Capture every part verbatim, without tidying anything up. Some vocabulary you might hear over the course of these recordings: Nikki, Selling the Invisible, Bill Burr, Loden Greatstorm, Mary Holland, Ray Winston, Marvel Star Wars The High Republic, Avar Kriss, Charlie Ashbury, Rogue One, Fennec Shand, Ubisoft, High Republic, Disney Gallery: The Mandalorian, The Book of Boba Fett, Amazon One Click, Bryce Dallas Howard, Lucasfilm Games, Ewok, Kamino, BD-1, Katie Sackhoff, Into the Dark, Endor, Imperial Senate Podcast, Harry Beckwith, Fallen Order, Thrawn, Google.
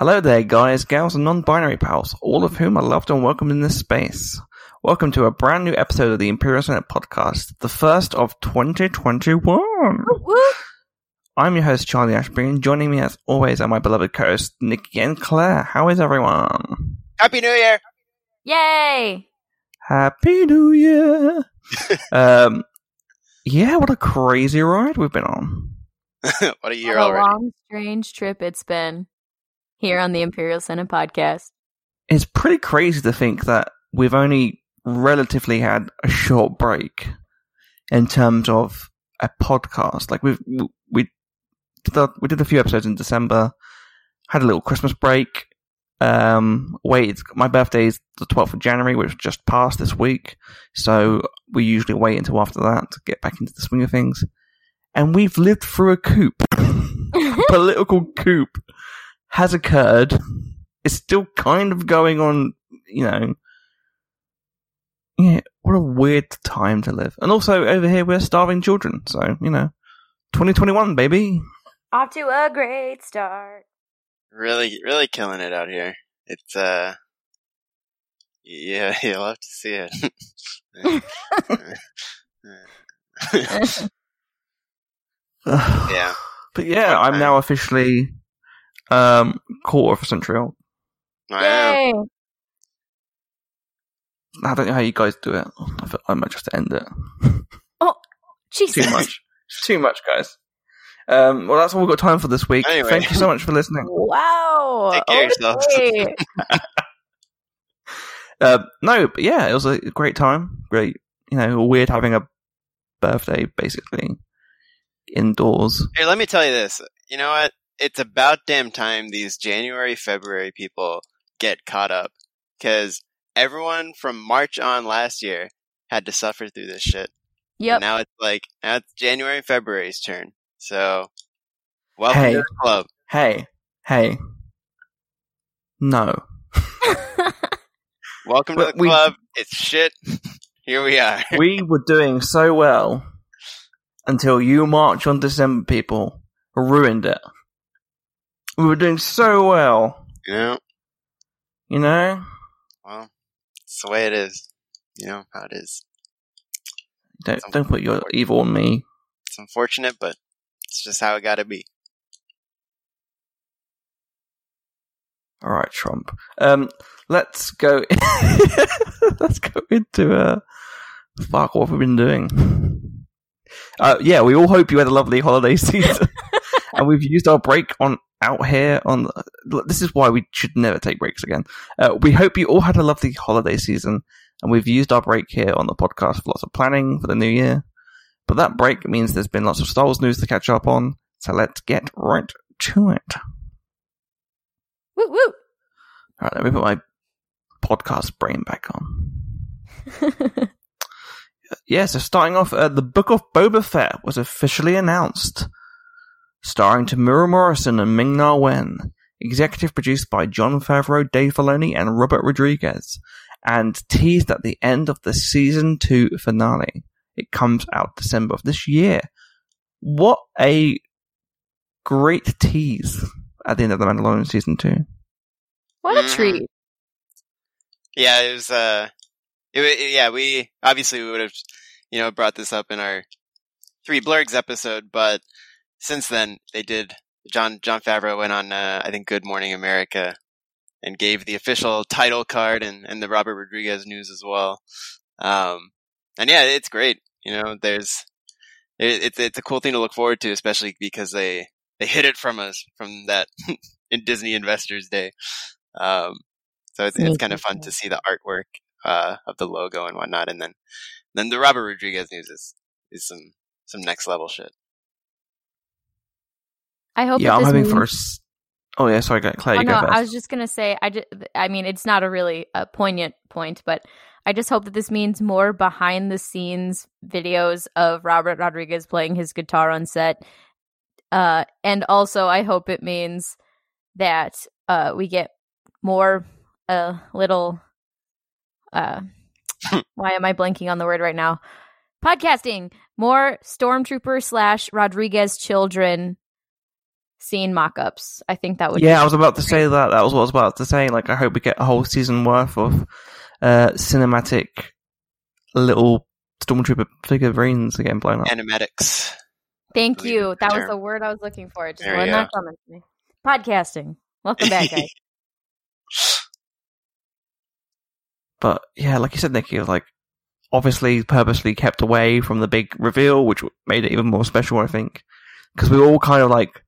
Hello there guys, gals and non-binary pals, all of whom are loved and welcomed in this space. Welcome to a brand new episode of the Imperial Senate Podcast, the first of twenty twenty-one. I'm your host Charlie Ashbury, and joining me as always are my beloved co-hosts Nikki and Claire. How is everyone? Happy New Year! Yay! Happy New Year! um, yeah, what a crazy ride we've been on. What a year what already. What a long, strange trip it's been. Here on the Imperial Senate Podcast. It's pretty crazy to think that we've only relatively had a short break in terms of a podcast. Like, we've, we did a, we did a few episodes in December, had a little Christmas break. Um, wait, it's, my birthday is the twelfth of January, which just passed this week. So we usually wait until after that to get back into the swing of things. And we've lived through a coup. Political coup. Has occurred. It's still kind of going on, you know. Yeah, what a weird time to live. And also, over here, we're starving children. So, you know, twenty twenty-one, baby. Off to a great start. Really, really killing it out here. It's, uh... Yeah, you'll have to see it. Yeah. But yeah, I'm now officially... Um, quarter of a century old. Yay! I don't know how you guys do it. I feel I might just end it. Oh, Jesus! Too much. Too much, guys. Um, well, that's all we've got time for this week. Anyway. Thank you so much for listening. Wow! Take care of yourself. uh, no, but yeah, it was a great time. Great, you know, weird having a birthday basically indoors. Hey, let me tell you this. You know what? It's about damn time these January, February people get caught up, because everyone from March on last year had to suffer through this shit. Yep. And now it's like, now it's January, February's turn. So, welcome hey, to the club. Hey, hey, no. Welcome but to the we, club. It's shit. Here we are. We were doing so well until you March on December people ruined it. We were doing so well. Yeah. You know? Well, it's the way it is. You know how it is. Don't don't put your evil on me. It's unfortunate, but it's just how it gotta be. Alright, Trump. Um, let's go let's go into uh fuck what we've been doing. Uh yeah, we all hope you had a lovely holiday season. And we've used our break on out here on the, this is why we should never take breaks again. Uh, we hope you all had a lovely holiday season, and we've used our break here on the podcast for lots of planning for the new year. But that break means there's been lots of Star Wars news to catch up on, so let's get right to it. Woo woo! Alright, let me put my podcast brain back on. Yeah, so starting off, uh, The Book of Boba Fett was officially announced. Starring Temuera Morrison and Ming-Na Wen. Executive produced by John Favreau, Dave Filoni, and Robert Rodriguez. And teased at the end of the season two finale. It comes out December of this year. What a great tease at the end of The Mandalorian season two. What a mm. treat. Yeah, it was, uh, it, yeah, we, obviously we would have, you know, brought this up in our Three Blurgs episode, but since then they did. John John Favreau went on, uh, I think, Good Morning America, and gave the official title card and, and the Robert Rodriguez news as well. Um, and yeah, it's great. You know, there's it, it's it's a cool thing to look forward to, especially because they they hid it from us from that in Disney Investors Day. Um, so it's, it's kind of fun to see the artwork uh, of the logo and whatnot, and then then the Robert Rodriguez news is is some some next level shit. I hope. Yeah, that I'm having movie... first. Oh yeah, sorry, Claire. You oh, no, go first. I was just gonna say. I, just, I mean, it's not a really a poignant point, but I just hope that this means more behind the scenes videos of Robert Rodriguez playing his guitar on set, uh, and also I hope it means that uh, we get more uh, little. Uh, why am I blanking on the word right now? Podcasting, more Stormtrooper slash Rodriguez children. Scene mock-ups. I think that would. Yeah, be I was about to say that. That was what I was about to say. Like, I hope we get a whole season worth of uh, cinematic little Stormtrooper figurines again blown up. Animatics. Thank you. That was the word I was looking for. It just was not coming to me. Podcasting. Welcome back, guys. But yeah, like you said, Nikki, like obviously purposely kept away from the big reveal, which made it even more special. I think because we were all kind of like.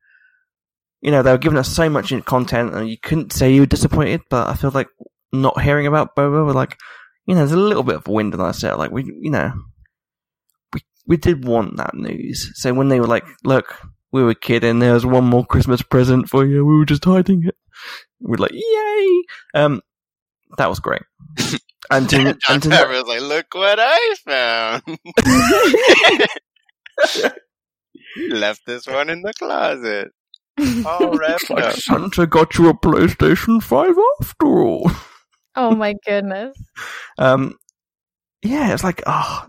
You know, they were giving us so much content, and you couldn't say you were disappointed, but I feel like not hearing about Boba, we're like, you know, there's a little bit of wind in our sail. Like, we, you know, we we did want that news. So when they were like, look, we were kidding, there was one more Christmas present for you, we were just hiding it. We're like, yay! Um, that was great. And to, and to not- was like, look what I found! Left this one in the closet. Oh, like Santa got you a PlayStation five after all. Oh my goodness. Um, yeah, it's like, oh,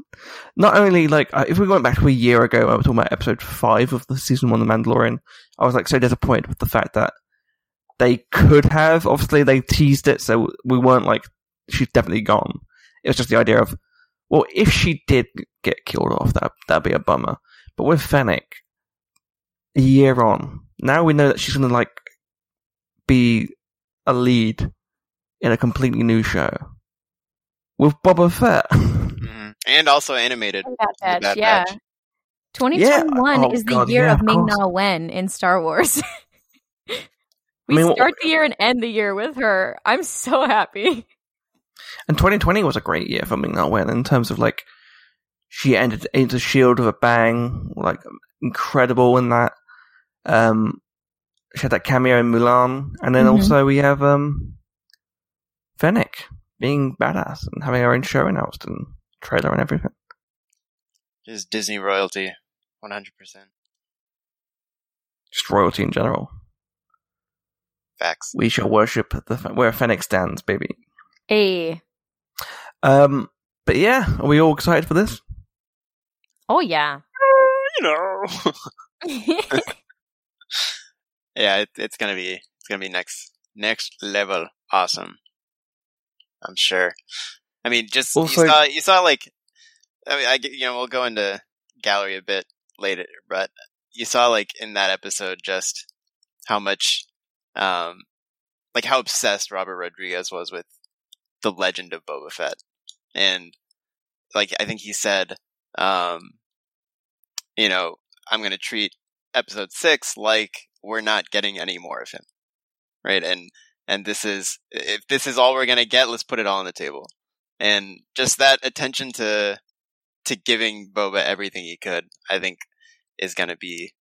not only like, uh, if we went back to a year ago, I was talking about episode five of the season one of The Mandalorian, I was like so disappointed with the fact that they could have, obviously they teased it, so we weren't like, she's definitely gone. It was just the idea of, well, if she did get killed off, that, that'd be a bummer. But with Fennec, a year on, now we know that she's going to, like, be a lead in a completely new show with Boba Fett. Mm-hmm. And also animated. Bad Batch, Bad yeah. Batch. twenty twenty-one yeah. Oh, is the God, year yeah, of Ming-Na Wen in Star Wars. we I mean, start what, the year and end the year with her. I'm so happy. And twenty twenty was a great year for Ming-Na Wen in terms of, like, she ended into S H I E L D with a bang, like, incredible in that. Um, she had that cameo in Mulan, and then mm-hmm. also we have um, Fennec being badass and having her own show announced and trailer and everything. Just Disney royalty, one hundred percent. Just royalty in general. Facts. We shall worship the where Fennec stands, baby. Hey. Um, but yeah, are we all excited for this? Oh yeah. Uh, you know. Yeah, it, it's gonna be it's gonna be next next level awesome. I'm sure. I mean, just also, you saw you saw like, I mean, I you know we'll go into gallery a bit later, but you saw like in that episode just how much, um, like how obsessed Robert Rodriguez was with the legend of Boba Fett, and like I think he said, um, you know, I'm gonna treat episode six like. We're not getting any more of him, right? And and this is if this is all we're gonna get, let's put it all on the table. And just that attention to to giving Boba everything he could, I think, is gonna be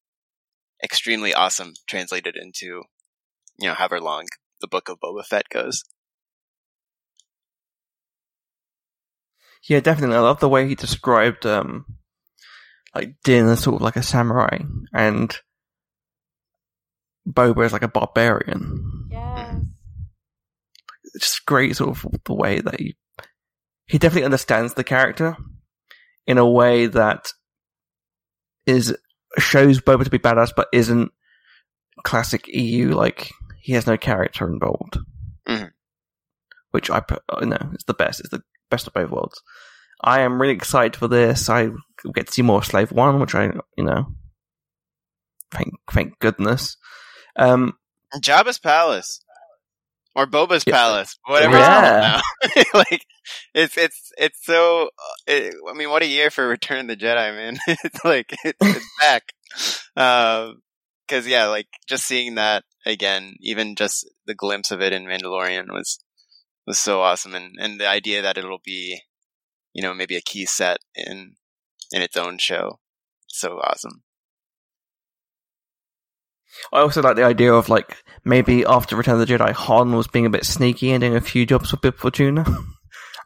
extremely awesome translated into, you know, however long the Book of Boba Fett goes. Yeah, definitely. I love the way he described um, like Din as sort of like a samurai and. Boba is like a barbarian. Yes. It's just great sort of the way that he, he definitely understands the character in a way that is shows Boba to be badass but isn't classic E U, like he has no character involved. Mm-hmm. Which I put, you know, it's the best. It's the best of both worlds. I am really excited for this. I get to see more Slave One, which I, you know, thank thank goodness. Um, Jabba's Palace or Boba's yeah. Palace, whatever yeah. it's called now. Like it's it's it's so. It, I mean, what a year for Return of the Jedi, man! It's like it's, it's back. Uh, Because, yeah, like, just seeing that again, even just the glimpse of it in Mandalorian was was so awesome. And, and the idea that it'll be, you know, maybe a key set in in its own show. So awesome. I also like the idea of, like, maybe after Return of the Jedi, Han was being a bit sneaky and doing a few jobs for Bib Fortuna.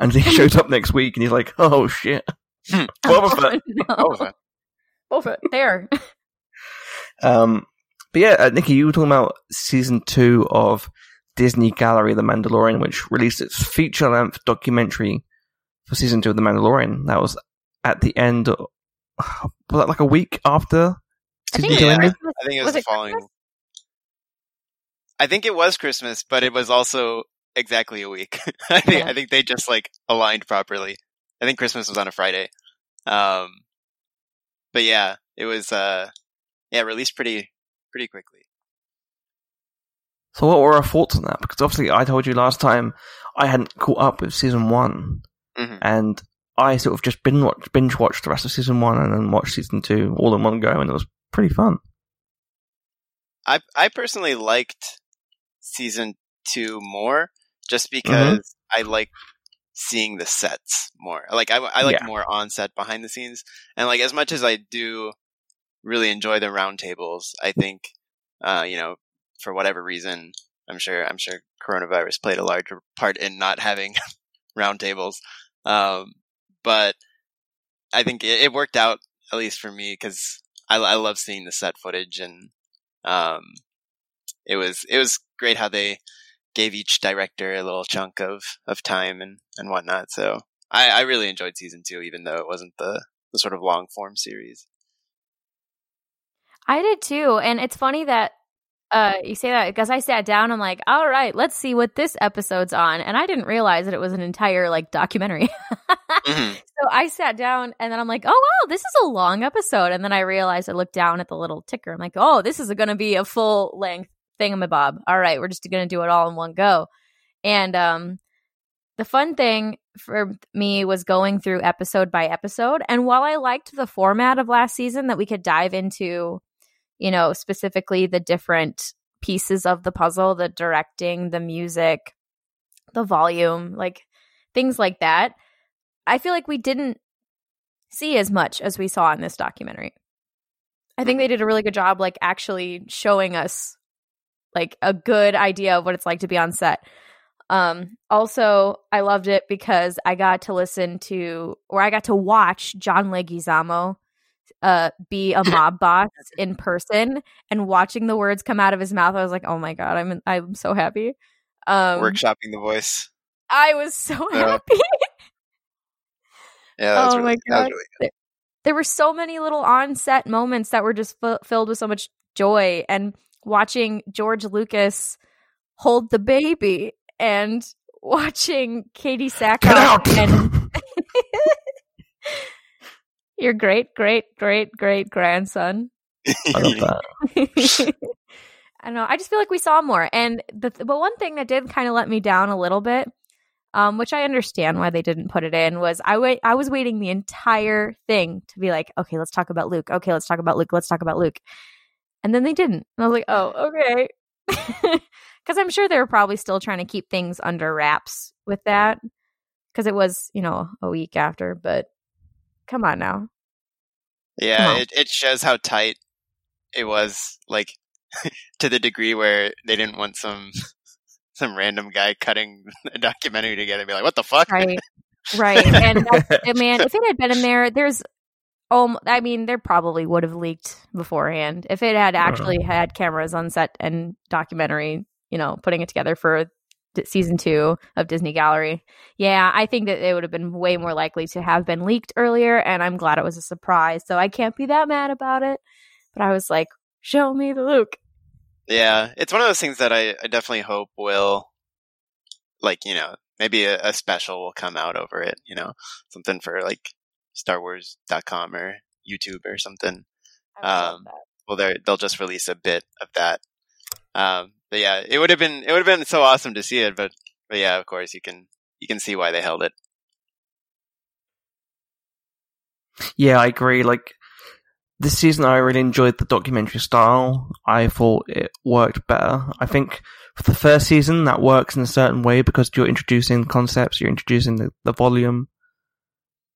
And he shows up next week and he's like, oh, shit. Boba Fett. Boba Fett. Boba Fett. There. Um... But yeah, uh, Nikki, you were talking about season two of Disney Gallery: The Mandalorian, which released its feature-length documentary for season two of The Mandalorian. That was at the end, of, was that like a week after? I think, yeah, I think it was, was the it following. Christmas? I think it was Christmas, but it was also exactly a week. I think yeah. I think they just like aligned properly. I think Christmas was on a Friday, um, but yeah, it was uh, yeah released pretty. pretty quickly. So what were our thoughts on that? Because obviously I told you last time I hadn't caught up with season one, mm-hmm. and I sort of just binge watched, binge watched the rest of season one and then watched season two all in one go, and it was pretty fun. I I personally liked season two more just because mm-hmm. I like seeing the sets more. Like I, I like yeah. more on set behind the scenes, and like as much as I do really enjoy the roundtables. I think, uh, you know, for whatever reason, I'm sure, I'm sure coronavirus played a larger part in not having roundtables. Um, but I think it, it worked out, at least for me, because I, I love seeing the set footage, and um, it was it was great how they gave each director a little chunk of, of time and, and whatnot. So I, I really enjoyed season two, even though it wasn't the, the sort of long form series. I did too, and it's funny that uh, you say that because I sat down. I'm like, all right, let's see what this episode's on, and I didn't realize that it was an entire like documentary. mm-hmm. So I sat down, and then I'm like, oh wow, this is a long episode. And then I realized I looked down at the little ticker. I'm like, oh, this is going to be a full length thingamabob. All right, we're just going to do it all in one go. And um, the fun thing for me was going through episode by episode. And while I liked the format of last season that we could dive into, you know, specifically the different pieces of the puzzle, the directing, the music, the volume, like things like that, I feel like we didn't see as much as we saw in this documentary. I think they did a really good job, like actually showing us like a good idea of what it's like to be on set. Um, also, I loved it because I got to listen to, or I got to watch John Leguizamo Uh, be a mob boss in person, and watching the words come out of his mouth, I was like, "Oh my god, I'm I'm so happy." Um, Workshopping the voice, I was so uh, happy. Yeah, that was oh really, my god, that was really good. There, there were so many little on-set moments that were just f- filled with so much joy, and watching George Lucas hold the baby, and watching Katie Sackhoff and. Your great, great, great, great grandson. I love that. I don't know. I just feel like we saw more. And the th- but one thing that did kind of let me down a little bit, um, which I understand why they didn't put it in, was I wait. I was waiting the entire thing to be like, okay, let's talk about Luke. Okay, let's talk about Luke. Let's talk about Luke. And then they didn't. And I was like, oh, okay. Because I'm sure they were probably still trying to keep things under wraps with that, because it was, you know, a week after, but. Come on now. Yeah, on. It, it shows how tight it was, like, to the degree where they didn't want some some random guy cutting a documentary together and be like, what the fuck? Right, right. And, that's, man, if it had been in there, there's... Um, I mean, there probably would have leaked beforehand. If it had actually uh-huh. had cameras on set and documentary, you know, putting it together for season two of Disney Gallery. Yeah, I think that it would have been way more likely to have been leaked earlier, and I'm glad it was a surprise, so I can't be that mad about it. But I was like, show me the Luke. Yeah, it's one of those things that I, I definitely hope will, like, you know, maybe a, a special will come out over it, you know, something for like Star Wars dot com or YouTube or something. Um, well, they they'll just release a bit of that. Um, but yeah, it would have been it would have been so awesome to see it, but but yeah, of course you can you can see why they held it. Yeah, I agree. Like this season, I really enjoyed the documentary style. I thought it worked better. I think for the first season, that works in a certain way because you're introducing concepts, you're introducing the, the volume.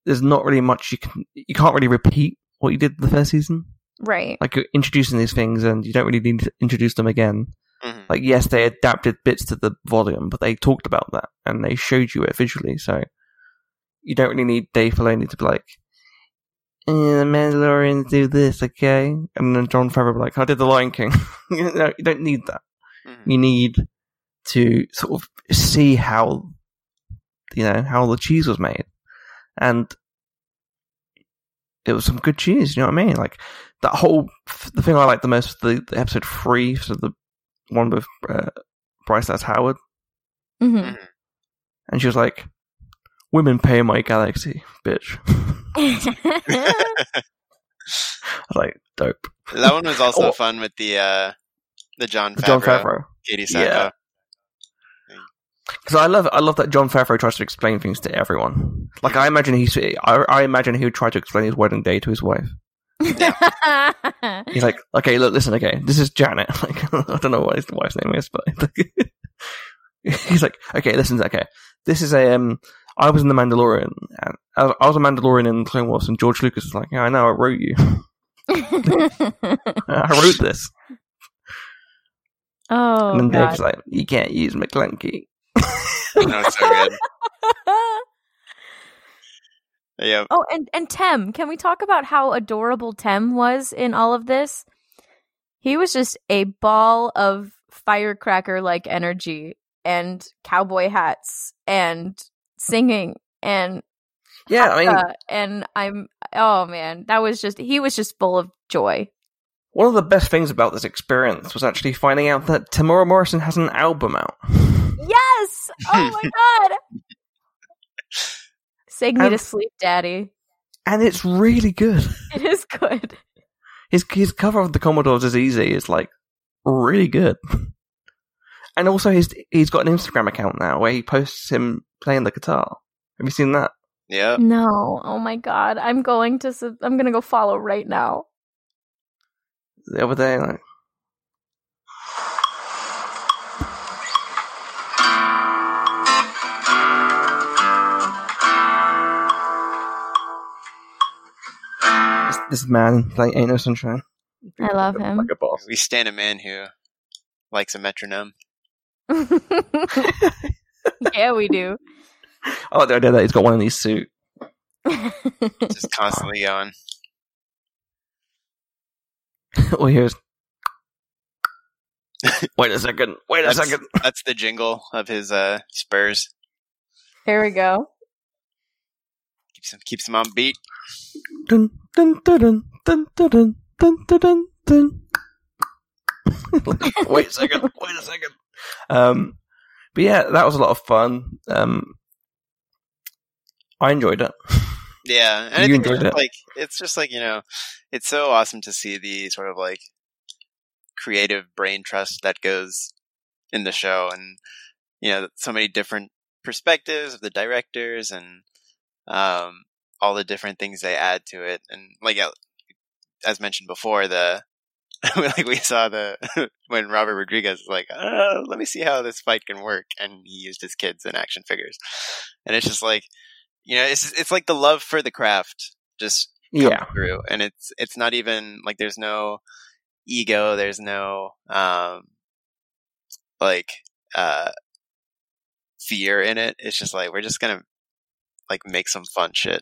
There's not really much you can you can't really repeat what you did the first season. Right. Like, you're introducing these things and you don't really need to introduce them again. Mm-hmm. Like, yes, they adapted bits to the volume, but they talked about that and they showed you it visually. So you don't really need Dave Filoni to be like, eh, the Mandalorians do this, okay? And then John Favreau be like, I did the Lion King. you, know, you don't need that. Mm-hmm. You need to sort of see how, you know, how the cheese was made. And it was some good cheese, you know what I mean? Like, that whole... The thing I liked the most was the, the episode three, so the one with uh, Bryce Dallas Howard. Mm-hmm. And she was like, women pay my galaxy, bitch. I was like, dope. That one was also oh, fun with the uh, the John Favreau. John Favreau. Katie Sackhoff. Because I love, I love that John Favreau tries to explain things to everyone. Like, I imagine he's, I, I imagine he would try to explain his wedding day to his wife. Yeah. He's like, okay, look, listen, okay, this is Janet. Like, I don't know what his wife's name is, but he's like, okay, listen, okay, this is a, um, I was in The Mandalorian, and I was, I was a Mandalorian in Clone Wars, and George Lucas is like, yeah, I know, I wrote you. I wrote this. Oh, and then God. Dave's like, you can't use McClunky. No, it's so good. Yeah. Oh, and, and Tem. Can we talk about how adorable Tem was in all of this? He was just a ball of firecracker-like energy and cowboy hats and singing and yeah, I mean, and I'm oh man, that was just he was just full of joy. One of the best things about this experience was actually finding out that Temuera Morrison has an album out. Yes! Oh my god! Sing me and, to sleep, daddy. And it's really good. It is good. His his cover of The Commodore's is easy. It's like really good. And also he's he's got an Instagram account now where he posts him playing the guitar. Have you seen that? Yeah. No. Oh my god. I'm going to sub- I'm going to go follow right now. The other day like This man playing Ain't No Sunshine. I love like him. A, like a boss. We stand a man who likes a metronome. Yeah, we do. Oh, there, there, there. He's got one in his suit. Just constantly going. All we hear is... Wait a second. Wait a that's, second. That's the jingle of his uh, spurs. Here we go. Keeps him, keeps him on beat. Dun, dun, dun, dun, dun, dun, dun, dun, dun. Wait a second. Wait a second. Um, but yeah, that was a lot of fun. Um, I enjoyed it. Yeah, and you I think enjoyed it's it. Like it's just like you know, it's so awesome to see the sort of like creative brain trust that goes in the show, and you know, so many different perspectives of the directors and. Um, all the different things they add to it, and like as mentioned before, the like we saw the when Robert Rodriguez was like, oh, "Let me see how this fight can work," and he used his kids and action figures, and it's just like you know, it's it's like the love for the craft just coming yeah. through, and it's it's not even like there's no ego, there's no um like uh fear in it. It's just like we're just gonna. Like make some fun shit.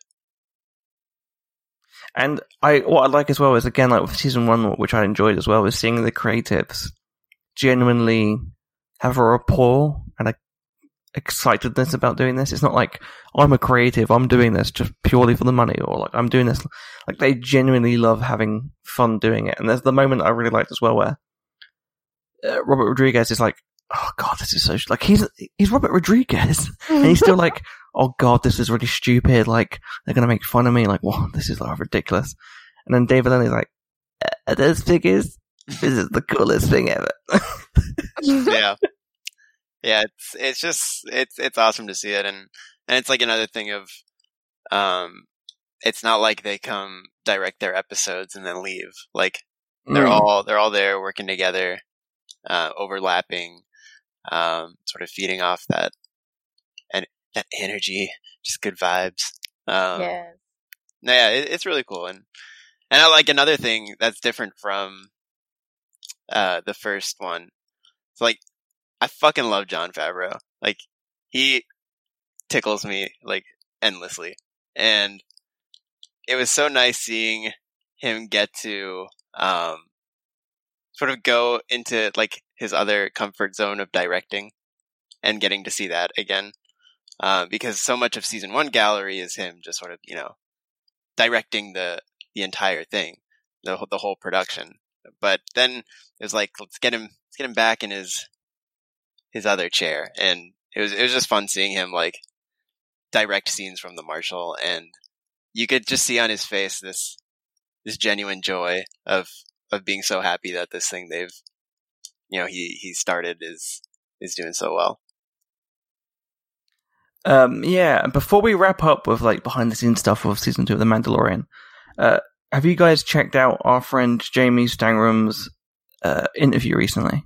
And I what I like as well is again like with season one, which I enjoyed as well, was seeing the creatives genuinely have a rapport and a excitedness about doing this. It's not like I'm a creative, I'm doing this just purely for the money, or like I'm doing this like they genuinely love having fun doing it. And there's the moment I really liked as well where uh, Robert Rodriguez is like, oh god, this is so like he's he's Robert Rodriguez, and he's still like, oh god, this is really stupid. Like they're gonna make fun of me. Like what? This is like ridiculous. And then Dave Filoni's like, uh, this figures, this is the coolest thing ever. yeah, yeah. It's it's just it's it's awesome to see it, and and it's like another thing of, um, it's not like they come direct their episodes and then leave. Like they're mm. all they're all there working together, uh, overlapping. Um, sort of feeding off that and that energy, just good vibes. Um, yeah, yeah, it, it's really cool, and and I like another thing that's different from uh, the first one. It's like I fucking love John Favreau. Like he tickles me like endlessly, and it was so nice seeing him get to um, sort of go into like his other comfort zone of directing and getting to see that again. Uh, because so much of season one gallery is him just sort of, you know, directing the, the entire thing, the the whole production. But then it was like, let's get him, let's get him back in his, his other chair. And it was, it was just fun seeing him like direct scenes from the Marshal. And you could just see on his face, this, this genuine joy of, of being so happy that this thing they've, you know, he, he started is is doing so well. Um, yeah, and before we wrap up with like behind the scenes stuff of season two of The Mandalorian, uh, have you guys checked out our friend Jamie Stangram's uh, interview recently?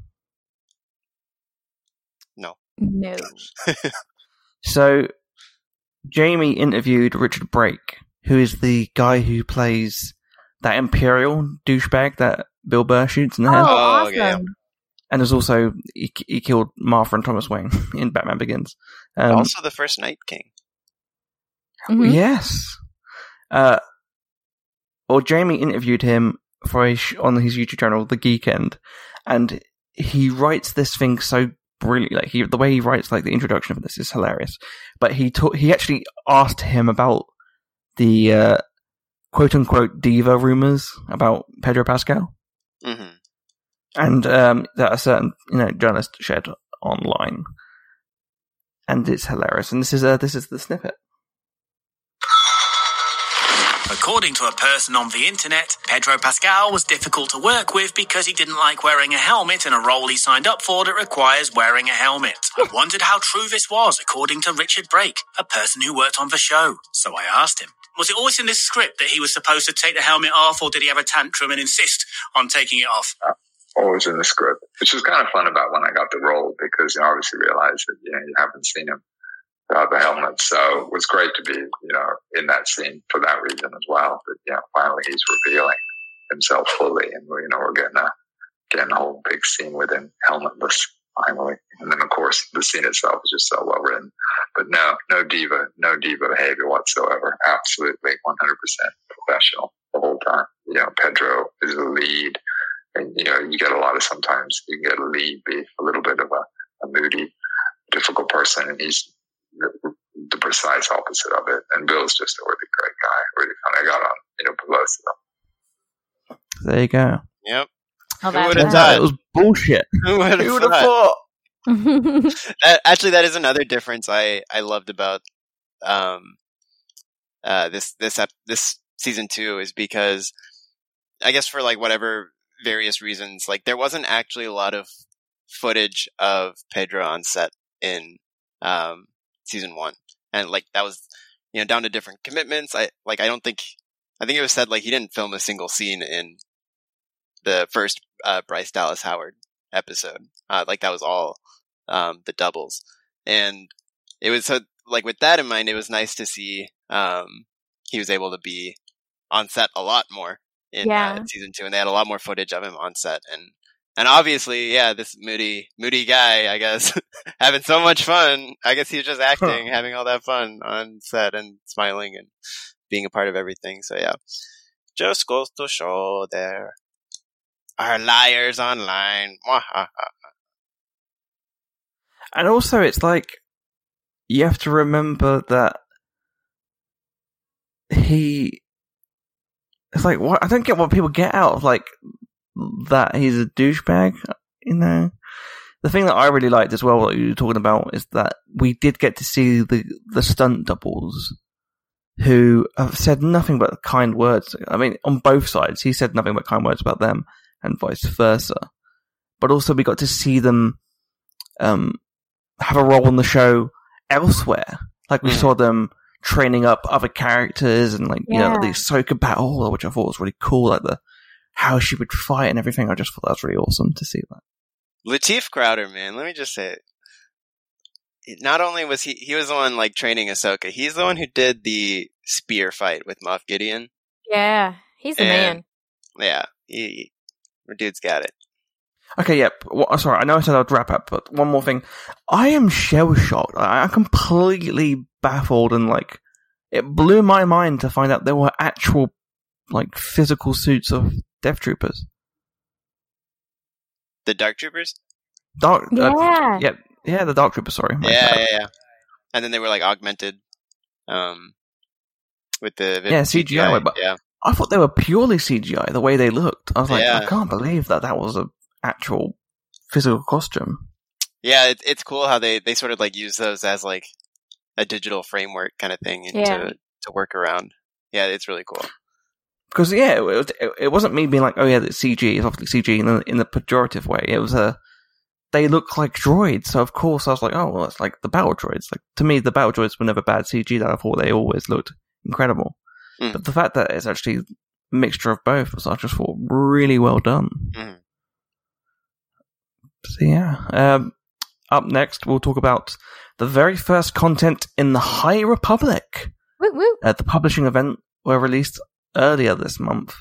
No, no. So Jamie interviewed Richard Brake, who is the guy who plays that Imperial douchebag that Bill Burr shoots in the head. Oh, awesome. Yeah. And there's also, he, he killed Martha and Thomas Wayne in Batman Begins. Um, also the first Night King. Mm-hmm. Yes. Uh, well, Jamie interviewed him for a sh- on his YouTube channel, The Geekend, and he writes this thing so brilliantly. Like he, the way he writes like the introduction of this is hilarious. But he ta- he actually asked him about the uh, quote-unquote diva rumors about Pedro Pascal. Mm-hmm. And um, that a certain you know journalist shared online, and it's hilarious. And this is uh, this is the snippet. According to a person on the internet, Pedro Pascal was difficult to work with because he didn't like wearing a helmet in a role he signed up for that requires wearing a helmet. I wondered how true this was, according to Richard Brake, a person who worked on the show. So I asked him, was it always in this script that he was supposed to take the helmet off, or did he have a tantrum and insist on taking it off? Always in the script, which was kind of fun about when I got the role, because you know, obviously realized that you know you haven't seen him without the helmet, so it was great to be you know in that scene for that reason as well. But yeah, you know, finally he's revealing himself fully, and you know we're getting a getting a whole big scene with him helmetless finally. And then of course the scene itself is just so well written. But no, no diva, no diva behavior whatsoever. Absolutely, one hundred percent professional the whole time. You know, Pedro is the lead. And, you know, you get a lot of sometimes you can get a lead, be a little bit of a, a moody, difficult person, and he's the precise opposite of it. And Bill's just a really great guy, really kind of got on, you know, both of them. There you go. Yep. Oh, who would have thought? It was bullshit. Who would have thought? that, actually, that is another difference I, I loved about um uh this this ep- this season two is because I guess for like whatever various reasons, like there wasn't actually a lot of footage of Pedro on set in um season one, and like that was you know down to different commitments. I like I don't think I think it was said like he didn't film a single scene in the first uh Bryce Dallas Howard episode. Uh like that was all um the doubles, and it was so like with that in mind it was nice to see um he was able to be on set a lot more in yeah. uh, season two, and they had a lot more footage of him on set, and and obviously yeah this moody moody guy I guess having so much fun, I guess he was just acting huh. having all that fun on set and smiling and being a part of everything. So yeah, just goes to show there are liars online. And also it's like you have to remember that he It's like, what? I don't get what people get out of, like, that he's a douchebag, you know? The thing that I really liked as well, what you were talking about, is that we did get to see the, the stunt doubles who have said nothing but kind words. I mean, on both sides, he said nothing but kind words about them and vice versa. But also we got to see them um, have a role in the show elsewhere. Like we mm. saw them training up other characters and like, yeah. you know, the Ahsoka battle, which I thought was really cool. Like the, how she would fight and everything. I just thought that was really awesome to see that. Lateef Crowder, man, let me just say it. Not only was he, he was the one like training Ahsoka, he's the one who did the spear fight with Moff Gideon. Yeah, he's a man. Yeah, he, he, dude's got it. Okay, yeah, well, sorry, I know I said I'd wrap up, but one more thing. I am shell-shocked. I'm completely baffled and like, it blew my mind to find out there were actual like physical suits of Death Troopers. The Dark Troopers? Dark, yeah. Uh, yeah, yeah, the Dark Troopers, sorry. My yeah, bad. yeah, yeah. And then they were, like, augmented um, with the... Yeah, C G I. C G I, but yeah. I thought they were purely C G I, the way they looked. I was like, yeah. I can't believe that that was an actual physical costume. Yeah, it, it's cool how they, they sort of, like, use those as, like, a digital framework kind of thing and yeah. to, to work around. Yeah, it's really cool. Because, yeah, it, was, it wasn't me being like, oh, yeah, it's C G. It's obviously C G in the, in the pejorative way. It was a... They look like droids. So, of course, I was like, oh, well, it's like the battle droids. Like, to me, the battle droids were never bad C G. That I thought they always looked incredible. Mm. But the fact that it's actually a mixture of both, was I just thought, really well done. Mm. So, yeah. Um, up next, we'll talk about the very first content in the High Republic. Woo woo. At the publishing event were released... earlier this month.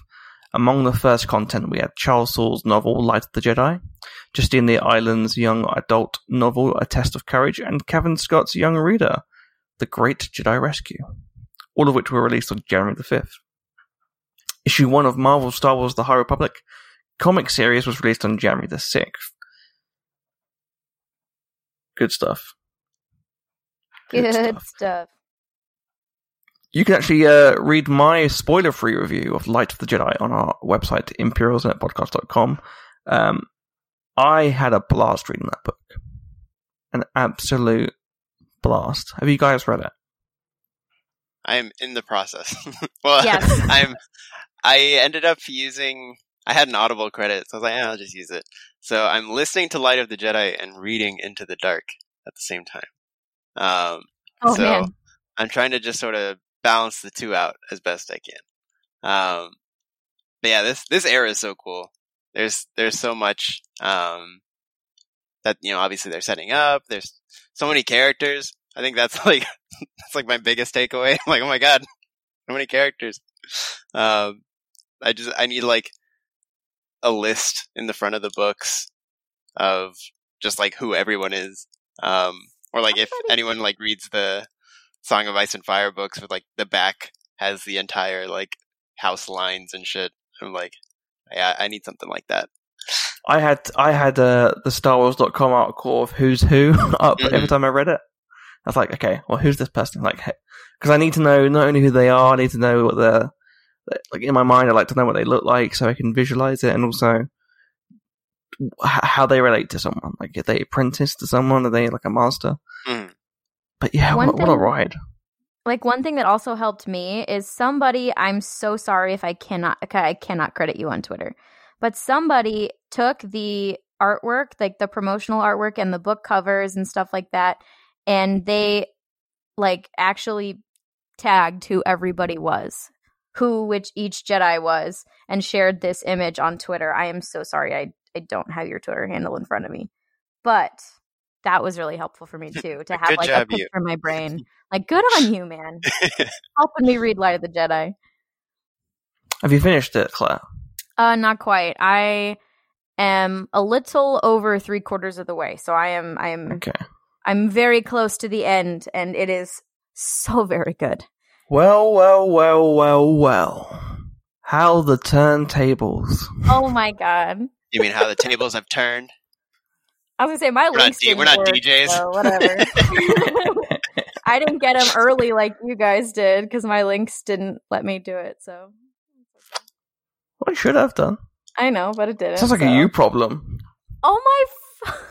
Among the first content, we had Charles Soule's novel, Light of the Jedi, Justine the Island's young adult novel, A Test of Courage, and Kevin Scott's young reader, The Great Jedi Rescue, all of which were released on January the fifth. Issue one of Marvel's Star Wars The High Republic comic series was released on January the sixth. Good stuff. Good, Good stuff. stuff. You can actually uh, read my spoiler-free review of Light of the Jedi on our website, imperial senate podcast dot com. Um, I had a blast reading that book. An absolute blast. Have you guys read it? I am in the process. well, yes. I'm, I ended up using... I had an Audible credit, so I was like, yeah, I'll just use it. So I'm listening to Light of the Jedi and reading Into the Dark at the same time. Um, oh, so man. I'm trying to just sort of... balance the two out as best I can. Um, but yeah, this, this era is so cool. There's, there's so much, um, that, you know, obviously they're setting up. There's so many characters. I think that's like, that's like my biggest takeaway. I'm like, oh my God, how many characters? Um, I just, I need like a list in the front of the books of just like who everyone is. Um, or like if anyone like reads the, Song of Ice and Fire books with like the back has the entire like house lines and shit. I'm like, yeah, I need something like that. I had I had uh, the Star Wars dot com article of who's who up mm-hmm. every time I read it. I was like, okay, well, who's this person? Like, because I need to know not only who they are, I need to know what they're like in my mind. I like to know what they look like so I can visualize it, and also how they relate to someone. Like, are they apprentice to someone? Are they like a master? Mm. But yeah, one what, thing, what a ride. Like, one thing that also helped me is somebody, I'm so sorry if I cannot, I cannot credit you on Twitter, but somebody took the artwork, like the promotional artwork and the book covers and stuff like that, and they, like, actually tagged who everybody was, who which each Jedi was, and shared this image on Twitter. I am so sorry I, I don't have your Twitter handle in front of me. But... that was really helpful for me too, to have like a picture in my brain. Like, good on you, man. Helping me read Light of the Jedi. Have you finished it, Claire? Uh, not quite. I am a little over three quarters of the way, so I am. I am. Okay. I'm very close to the end, and it is so very good. Well, well, well, well, well. How the turntables! Oh my God! You mean how the tables have turned? I was going to say, my we're links not, we're not work, D Js. So whatever. I didn't get them early like you guys did because my links didn't let me do it. So, well, I should have done. I know, but it didn't. Sounds like so. a you problem. Oh, my... F-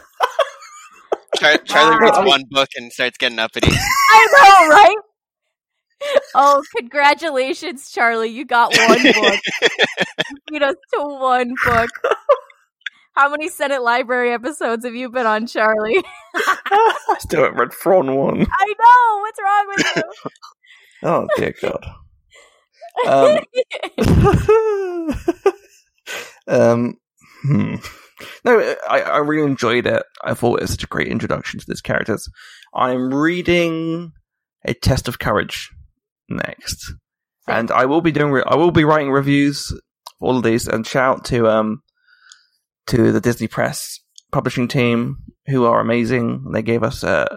Char- Charlie wow. reads one book and starts getting uppity. I know, right? Oh, congratulations, Charlie. You got one book. You beat us to one book. How many Senate Library episodes have you been on, Charlie? I still haven't read Thrawn one. I know! What's wrong with you? Oh, dear God. Um, um, hmm. No, I, I really enjoyed it. I thought it was such a great introduction to these characters. I'm reading A Test of Courage next, and I will be doing. Re- I will be writing reviews for all of these. And shout out to um to the Disney Press publishing team, who are amazing. They gave us uh,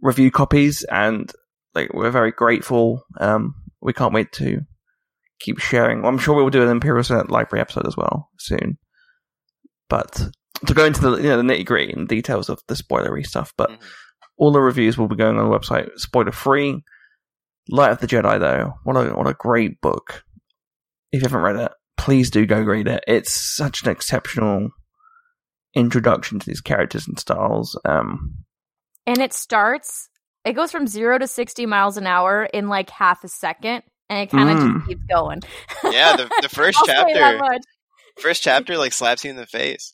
review copies, and like we're very grateful. Um, we can't wait to keep sharing. Well, I'm sure we'll do an Imperial Senate Library episode as well soon. But to go into the you know the nitty gritty and details of the spoilery stuff, but mm-hmm. all the reviews will be going on the website, spoiler free. Light of the Jedi, though, what a what a great book! If you haven't read it, please do go read it. It's such an exceptional introduction to these characters and styles. Um, and it starts. It goes from zero to sixty miles an hour in like half a second, and it kind of mm. just keeps going. Yeah, the, the first chapter. Say that much. First chapter like slaps you in the face.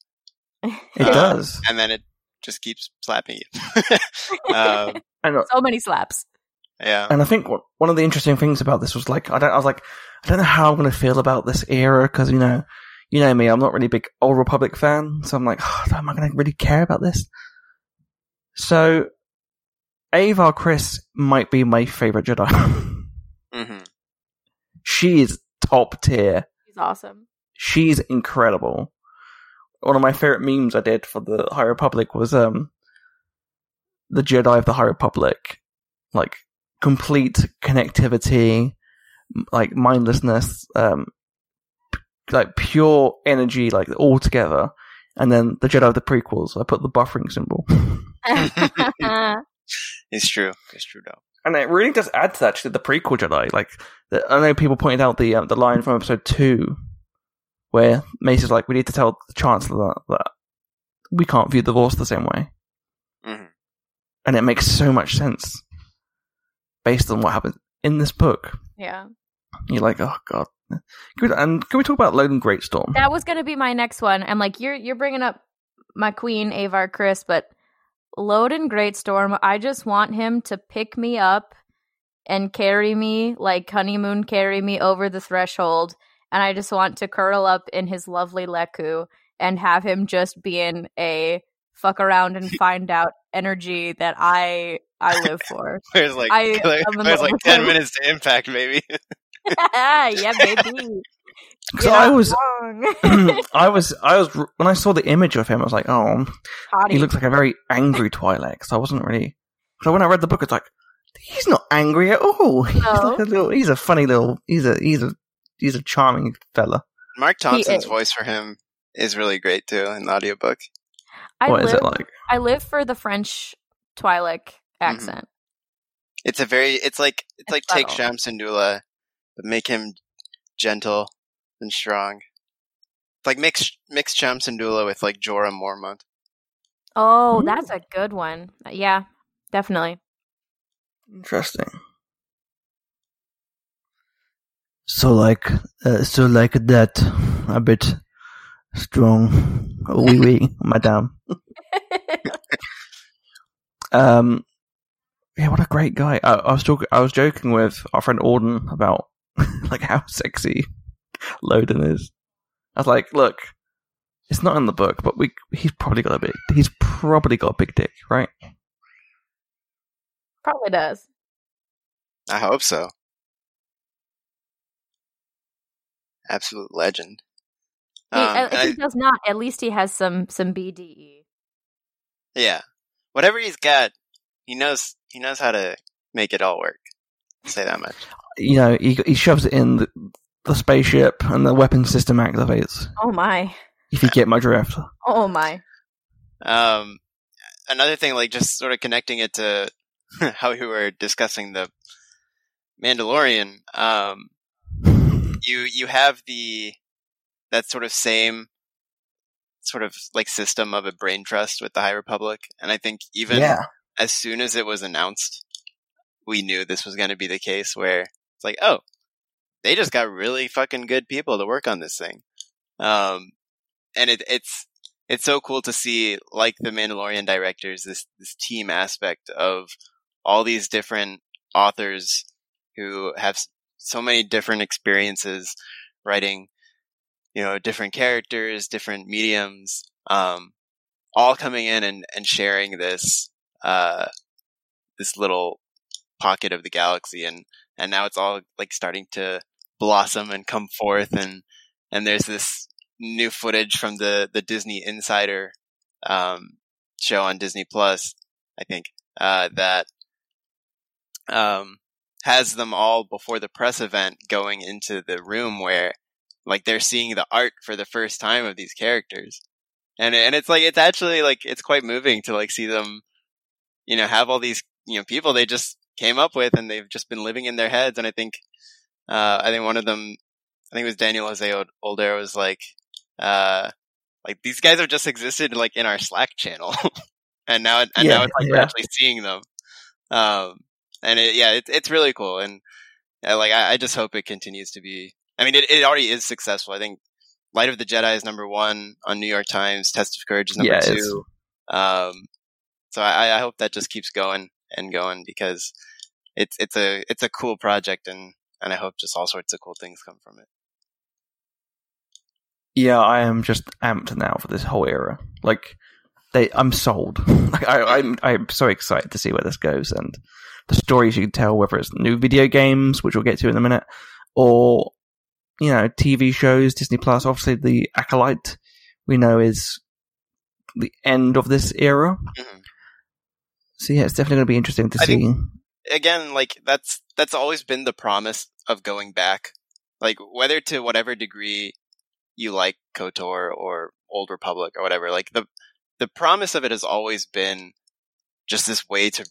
It uh, does, and then it just keeps slapping you. um, and, so many slaps. Yeah, and I think what, one of the interesting things about this was like I don't. I was like, I don't know how I'm going to feel about this era because you know, you know me. I'm not really a big Old Republic fan, so I'm like, oh, am I going to really care about this? So, Avar Kriss might be my favorite Jedi. mm-hmm. She is top tier. She's awesome. She's incredible. One of my favorite memes I did for the High Republic was um, the Jedi of the High Republic, like complete connectivity, like mindlessness, um, p- like pure energy, like all together. And then the Jedi of the prequels, I put the buffering symbol. It's true. It's true, though. And it really does add to that. Actually, the prequel Jedi, like the, I know people pointed out the um, the line from episode two. Where Mace is like, we need to tell the Chancellor that, that we can't view the Force the same way. Mm-hmm. And it makes so much sense based on what happened in this book. Yeah. You're like, oh, God. Can we, and can we talk about Loden Greatstorm? That was going to be my next one. I'm like, you're you're bringing up my queen, Avar Kriss, but Loden Greatstorm, I just want him to pick me up and carry me, like honeymoon carry me over the threshold. And I just want to curl up in his lovely leku and have him just be in a fuck around and find out energy that I I live for. There's like, I, there's like ten minutes to impact, maybe. Yeah, baby. So I was, I was, I was when I saw the image of him, I was like, oh, Hottie. He looks like a very angry Twi'lek. So I wasn't really. So when I read the book, it's like he's not angry at all. No. He's like a little. He's a funny little. He's a. He's a. He's a charming fella. Mark Thompson's voice for him is really great, too, in the audiobook. I what live, is it like? I live for the French Twi'lek accent. Mm-hmm. It's a very, it's like, it's, it's like subtle. Take Shamsundula, but make him gentle and strong. It's like mix, mix Shamsundula with like Jorah Mormont. Oh, Ooh. That's a good one. Yeah, definitely. Interesting. So like, uh, so like that, a bit strong, oui, oui, madame. um, yeah, what a great guy. I, I was talking, I was joking with our friend Auden about like how sexy Loden is. I was like, look, it's not in the book, but we he's probably got a big, he's probably got a big dick, right? Probably does. I hope so. Absolute legend. Um, I mean, if he I, does not, at least he has some some B D E. Yeah, whatever he's got, he knows he knows how to make it all work. I'll say that much. You know, he he shoves it in the, the spaceship, and the weapon system activates. Oh my! If you yeah. get my drift. Oh my! Um, another thing, like just sort of connecting it to how we were discussing the Mandalorian. Um. You you have the that sort of same sort of like system of a brain trust with the High Republic. And I think even yeah. as soon as it was announced, we knew this was going to be the case where it's like, oh, they just got really fucking good people to work on this thing. Um, and it, it's, it's so cool to see, like the Mandalorian directors, this, this team aspect of all these different authors who have so many different experiences writing, you know, different characters, different mediums, um, all coming in and, and sharing this, uh, this little pocket of the galaxy. And, and now it's all like starting to blossom and come forth. And, and there's this new footage from the, the Disney Insider, um, show on Disney Plus, I think, uh, that, um, has them all before the press event going into the room where, like, they're seeing the art for the first time of these characters. And, and it's like, it's actually like, it's quite moving to like see them, you know, have all these, you know, people they just came up with and they've just been living in their heads. And I think, uh, I think one of them, I think it was Daniel Jose Older was like, uh, like these guys have just existed like in our Slack channel. and now, it, and yeah, now it's like yeah. we're actually seeing them. Um, and it, yeah, it's, it's really cool. And uh, like, I, I just hope it continues to be, I mean, it, it already is successful. I think Light of the Jedi is number one on New York Times. Test of Courage is number yeah, two. Um, so I, I hope that just keeps going and going because it's it's a it's a cool project, and, and I hope just all sorts of cool things come from it. Yeah, I am just amped now for this whole era. Like, they, I'm sold. like, I, I'm I'm so excited to see where this goes and the stories you can tell, whether it's new video games, which we'll get to in a minute, or you know, T V shows, Disney Plus. Obviously, The Acolyte we know is the end of this era. Mm-hmm. So yeah, it's definitely going to be interesting to I see. Think, again, like that's that's always been the promise of going back, like whether to whatever degree you like KOTOR or Old Republic or whatever. Like the the promise of it has always been just this way to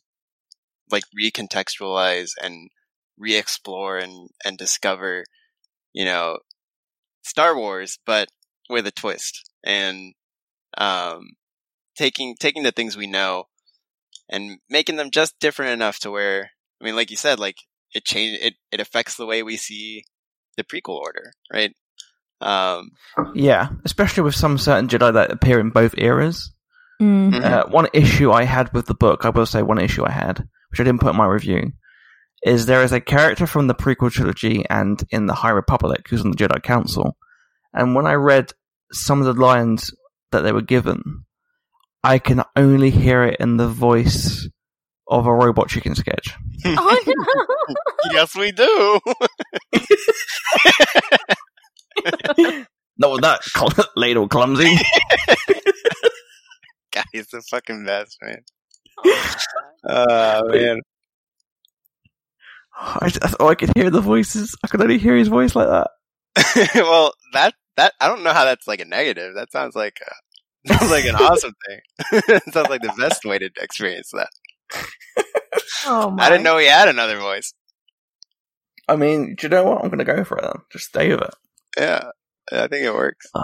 like recontextualize and re-explore and and discover. You know, Star Wars, but with a twist, and um, taking taking the things we know and making them just different enough to where, I mean, like you said, like it change it, it affects the way we see the prequel order, right? Um, yeah, especially with some certain Jedi that appear in both eras. Mm-hmm. Uh, one issue I had with the book, I will say, one issue I had, which I didn't put in my review. Is there is a character from the prequel trilogy and in the High Republic who's on the Jedi Council. And when I read some of the lines that they were given, I can only hear it in the voice of a robot chicken sketch. Oh, no. Yes, we do. Not with that cl- ladle clumsy. God, he's the fucking best, man. Oh, uh, man. I, just, oh, I could hear the voices. I could only hear his voice like that. Well, that that I don't know how that's like a negative. That sounds like a, sounds like an awesome thing. Sounds like the best way to experience that. Oh my! I didn't know he had another voice. I mean, do you know what? I'm going to go for it. Then. Just stay with it. Yeah, I think it works. Oh.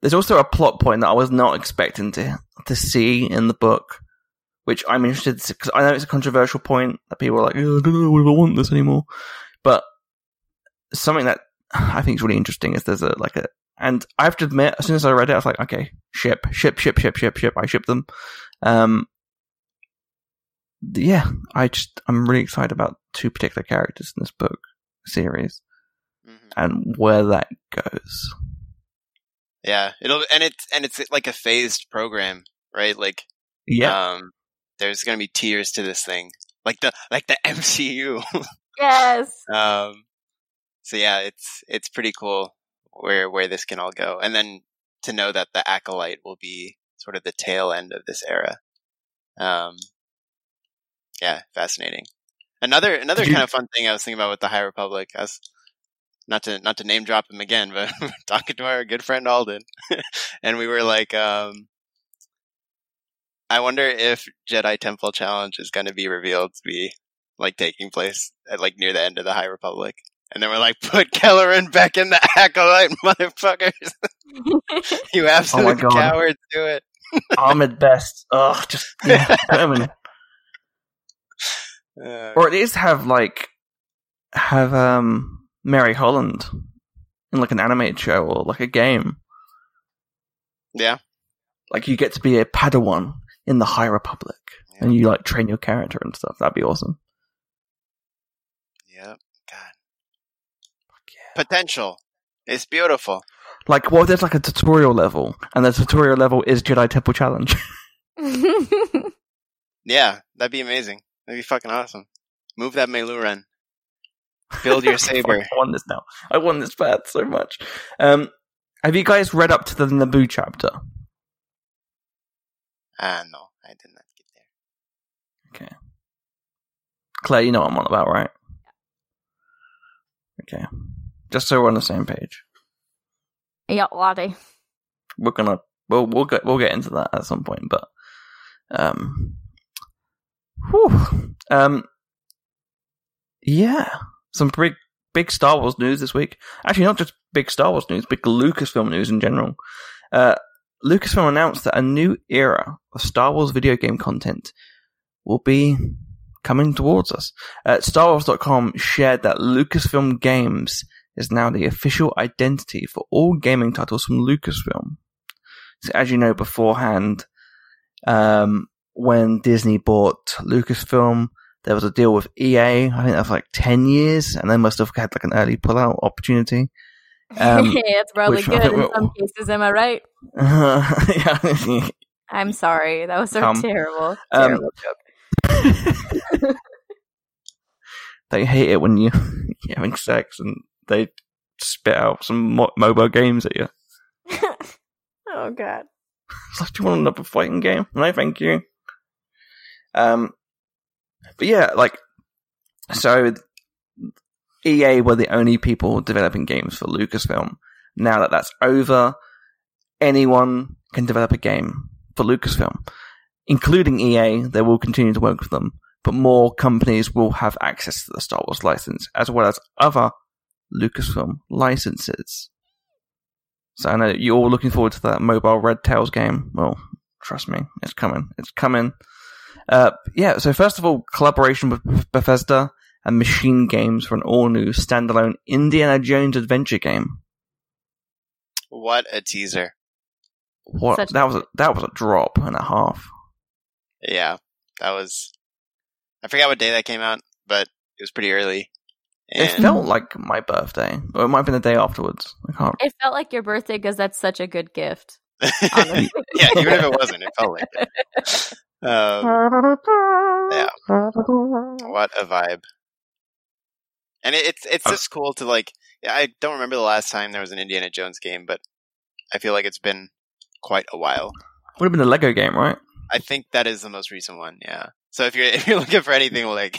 There's also a plot point that I was not expecting to to see in the book. Which I'm interested because I know it's a controversial point that people are like, oh, I don't know if I want this anymore. But something that I think is really interesting is there's a like a, and I have to admit, as soon as I read it, I was like, okay, ship, ship, ship, ship, ship, ship. I ship them. Um, yeah, I just I'm really excited about two particular characters in this book series mm-hmm. and where that goes. Yeah, it'll and it's and it's like a phased program, right? Like, yeah. Um, There's gonna be tiers to this thing, like the like the M C U. Yes. Um. So yeah, it's it's pretty cool where where this can all go, and then to know that the Acolyte will be sort of the tail end of this era. Um. Yeah, fascinating. Another another kind of fun thing I was thinking about with the High Republic. I was not to not to name drop him again, but talking to our good friend Alden, and we were like, um. I wonder if Jedi Temple Challenge is going to be revealed to be like taking place at like near the end of the High Republic. And then we're like, put Kelleran back in the Acolyte, motherfuckers. You absolute oh cowards, do it. I'm at best. Ugh, just, yeah, permanent. Uh, or it is have, like, have um Mary Holland in, like, an animated show or, like, a game. Yeah. Like, you get to be a Padawan in the High Republic. Yeah. And you, like, train your character and stuff. That'd be awesome. Yeah. Potential. It's beautiful. Like, well, there's like a tutorial level, and the tutorial level is Jedi Temple Challenge. Yeah, that'd be amazing. That'd be fucking awesome. Move that Meluren. Build your saber. I won this now. I won this bad so much. Um, have you guys read up to the Naboo chapter? Ah, uh, no. I did not get there. Okay. Claire, you know what I'm on about, right? Okay. Just so we're on the same page. Yeah, laddie. We're gonna we'll we'll get we'll get into that at some point, but um, whew, um, yeah, some big big Star Wars news this week. Actually, not just big Star Wars news, big Lucasfilm news in general. Uh, Lucasfilm announced that a new era of Star Wars video game content will be coming towards us. Uh, Star Wars dot com shared that Lucasfilm Games is now the official identity for all gaming titles from Lucasfilm. So as you know beforehand, um, when Disney bought Lucasfilm, there was a deal with E A. I think that was like ten years, and they must have had like an early pullout opportunity. Um, it's probably good in some cases, am I right? Uh, yeah. I'm sorry, that was so um, terrible. Terrible um, joke. They hate it when you're having sex and they spit out some mo- mobile games at you. Oh, God. It's like, do you want another fighting game? No, thank you. Um, but yeah, like, so E A were the only people developing games for Lucasfilm. Now that that's over, anyone can develop a game for Lucasfilm. Including E A, they will continue to work with them, but more companies will have access to the Star Wars license, as well as other Lucasfilm licenses. So I know you're all looking forward to that mobile Red Tails game. Well, trust me, it's coming. It's coming. Uh, yeah, so first of all, collaboration with Bethesda and Machine Games for an all-new standalone Indiana Jones adventure game. What a teaser. What Such- that was a, that was a drop and a half. Yeah, that was... I forgot what day that came out, but it was pretty early. And it felt like my birthday. Or it might have been the day afterwards. I can't. It felt like your birthday because that's such a good gift. Yeah, even if it wasn't, it felt like it. Um, yeah. What a vibe. And it, it's it's oh. just cool to, like... I don't remember the last time there was an Indiana Jones game, but I feel like it's been quite a while. Would have been a Lego game, right? I think that is the most recent one, yeah. So if you're, if you're looking for anything, like,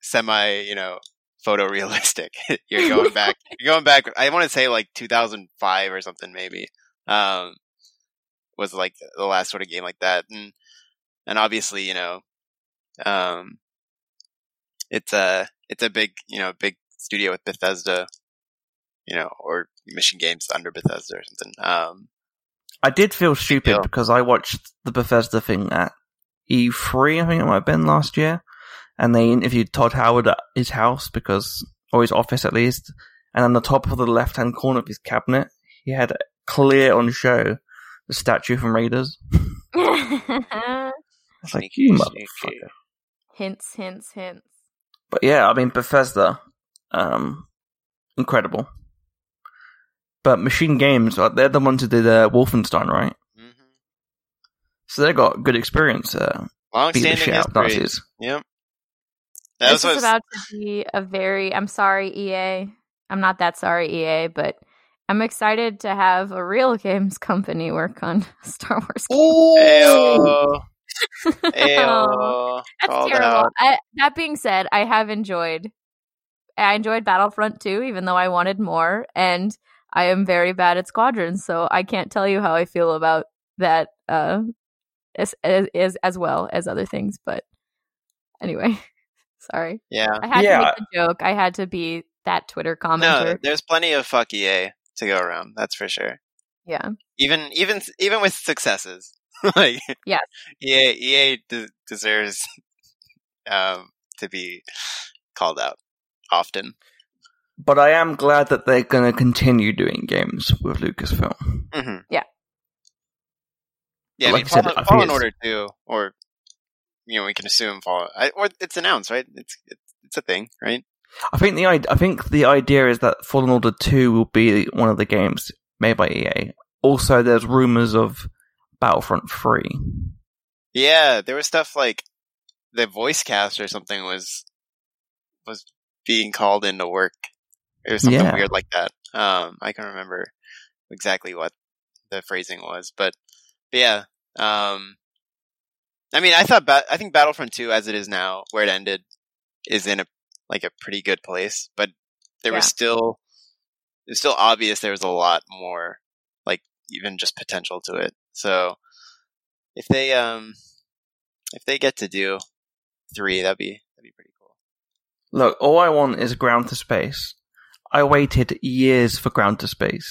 semi, you know... photorealistic. You're going back. You're going back. I want to say like two thousand five or something, maybe. Um, was like the last sort of game like that, and and obviously, you know, um, it's a it's a big you know big studio with Bethesda, you know, or Mission Games under Bethesda or something. Um, I did feel stupid feel- because I watched the Bethesda thing at E three. I think it might have been last year. And they interviewed Todd Howard at his house, because, or his office at least, and on the top of the left-hand corner of his cabinet, he had Clear on show the statue from Raiders. It's like, you motherfucker. Hints, hints, hints. But yeah, I mean, Bethesda, um, incredible. But Machine Games, they're the ones who did uh, Wolfenstein, right? Mm-hmm. So they got good experience. Uh, Long-standing history. Out, yep. That this was is about to be a very... I'm sorry, E A. I'm not that sorry, E A, but I'm excited to have a real games company work on Star Wars games. Ew. Ew. That's Call terrible. That. I, that being said, I have enjoyed... I enjoyed Battlefront two, even though I wanted more, and I am very bad at Squadrons, so I can't tell you how I feel about that uh, as, as, as well as other things, but anyway... Sorry. Yeah. I had yeah. to make the joke. I had to be that Twitter commenter. No, there's plenty of fuck E A to go around. That's for sure. Yeah. Even even even with successes, like yes, E A E A de- deserves um, to be called out often. But I am glad that they're going to continue doing games with Lucasfilm. Mm-hmm. Yeah. Yeah, like I mean, I said, Fallen, I Fallen Order two, or, you know, we can assume Fallen... I, or it's announced, right? It's it's a thing, right? I think the I think the idea is that Fallen Order two will be one of the games made by E A. Also, there's rumors of Battlefront three. Yeah, there was stuff like the voice cast or something was was being called into work or something yeah. weird like that. Um, I can remember exactly what the phrasing was, but... But yeah, um, I mean, I thought ba- I think Battlefront two, as it is now, where it ended, is in a like a pretty good place. But there yeah. was still it was still obvious there was a lot more, like even just potential to it. So if they um, if they get to do three, that'd be that'd be pretty cool. Look, all I want is Ground to Space. I waited years for Ground to Space.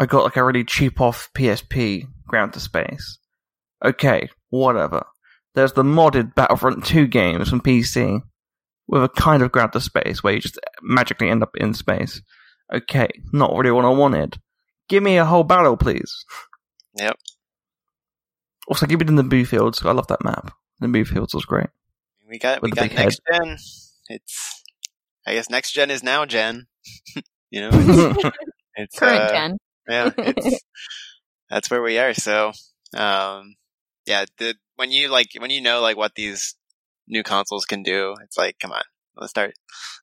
I got like a really cheap off P S P Ground to Space. Okay, whatever. There's the modded Battlefront two games from P C with a kind of Ground to Space where you just magically end up in space. Okay, not really what I wanted. Give me a whole battle, please. Yep. Also, give it in the Boo Fields. I love that map. The Boo Fields was great. We got, we got next head. gen. It's, I guess next gen is now gen. You know, it's, it's current uh, gen. Yeah, it's, that's where we are. So, um, yeah, the, when you like, when you know like what these new consoles can do, it's like, come on, let's start,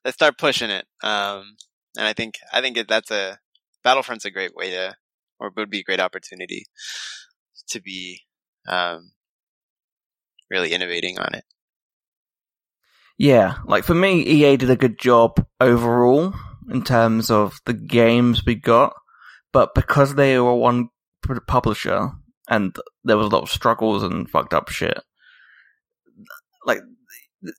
let's start pushing it. Um, and I think, I think that's a Battlefront's a great way to, or would be a great opportunity to be, um, really innovating on it. Yeah, like for me, E A did a good job overall in terms of the games we got. But because they were one publisher, and there was a lot of struggles and fucked up shit, like,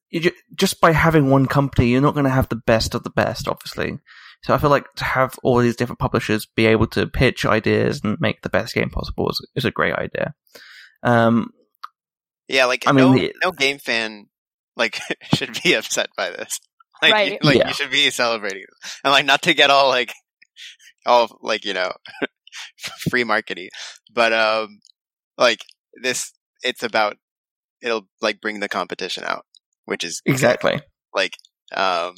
you, just by having one company, you're not going to have the best of the best, obviously. So I feel like to have all these different publishers be able to pitch ideas and make the best game possible is, is a great idea. Um, yeah, like, I no, mean, the, no game fan, like, should be upset by this. Like, right. you, like yeah. you should be celebrating. And, like, not to get all, like... all like you know free marketing, but um like this it's about it'll like bring the competition out, which is exactly like um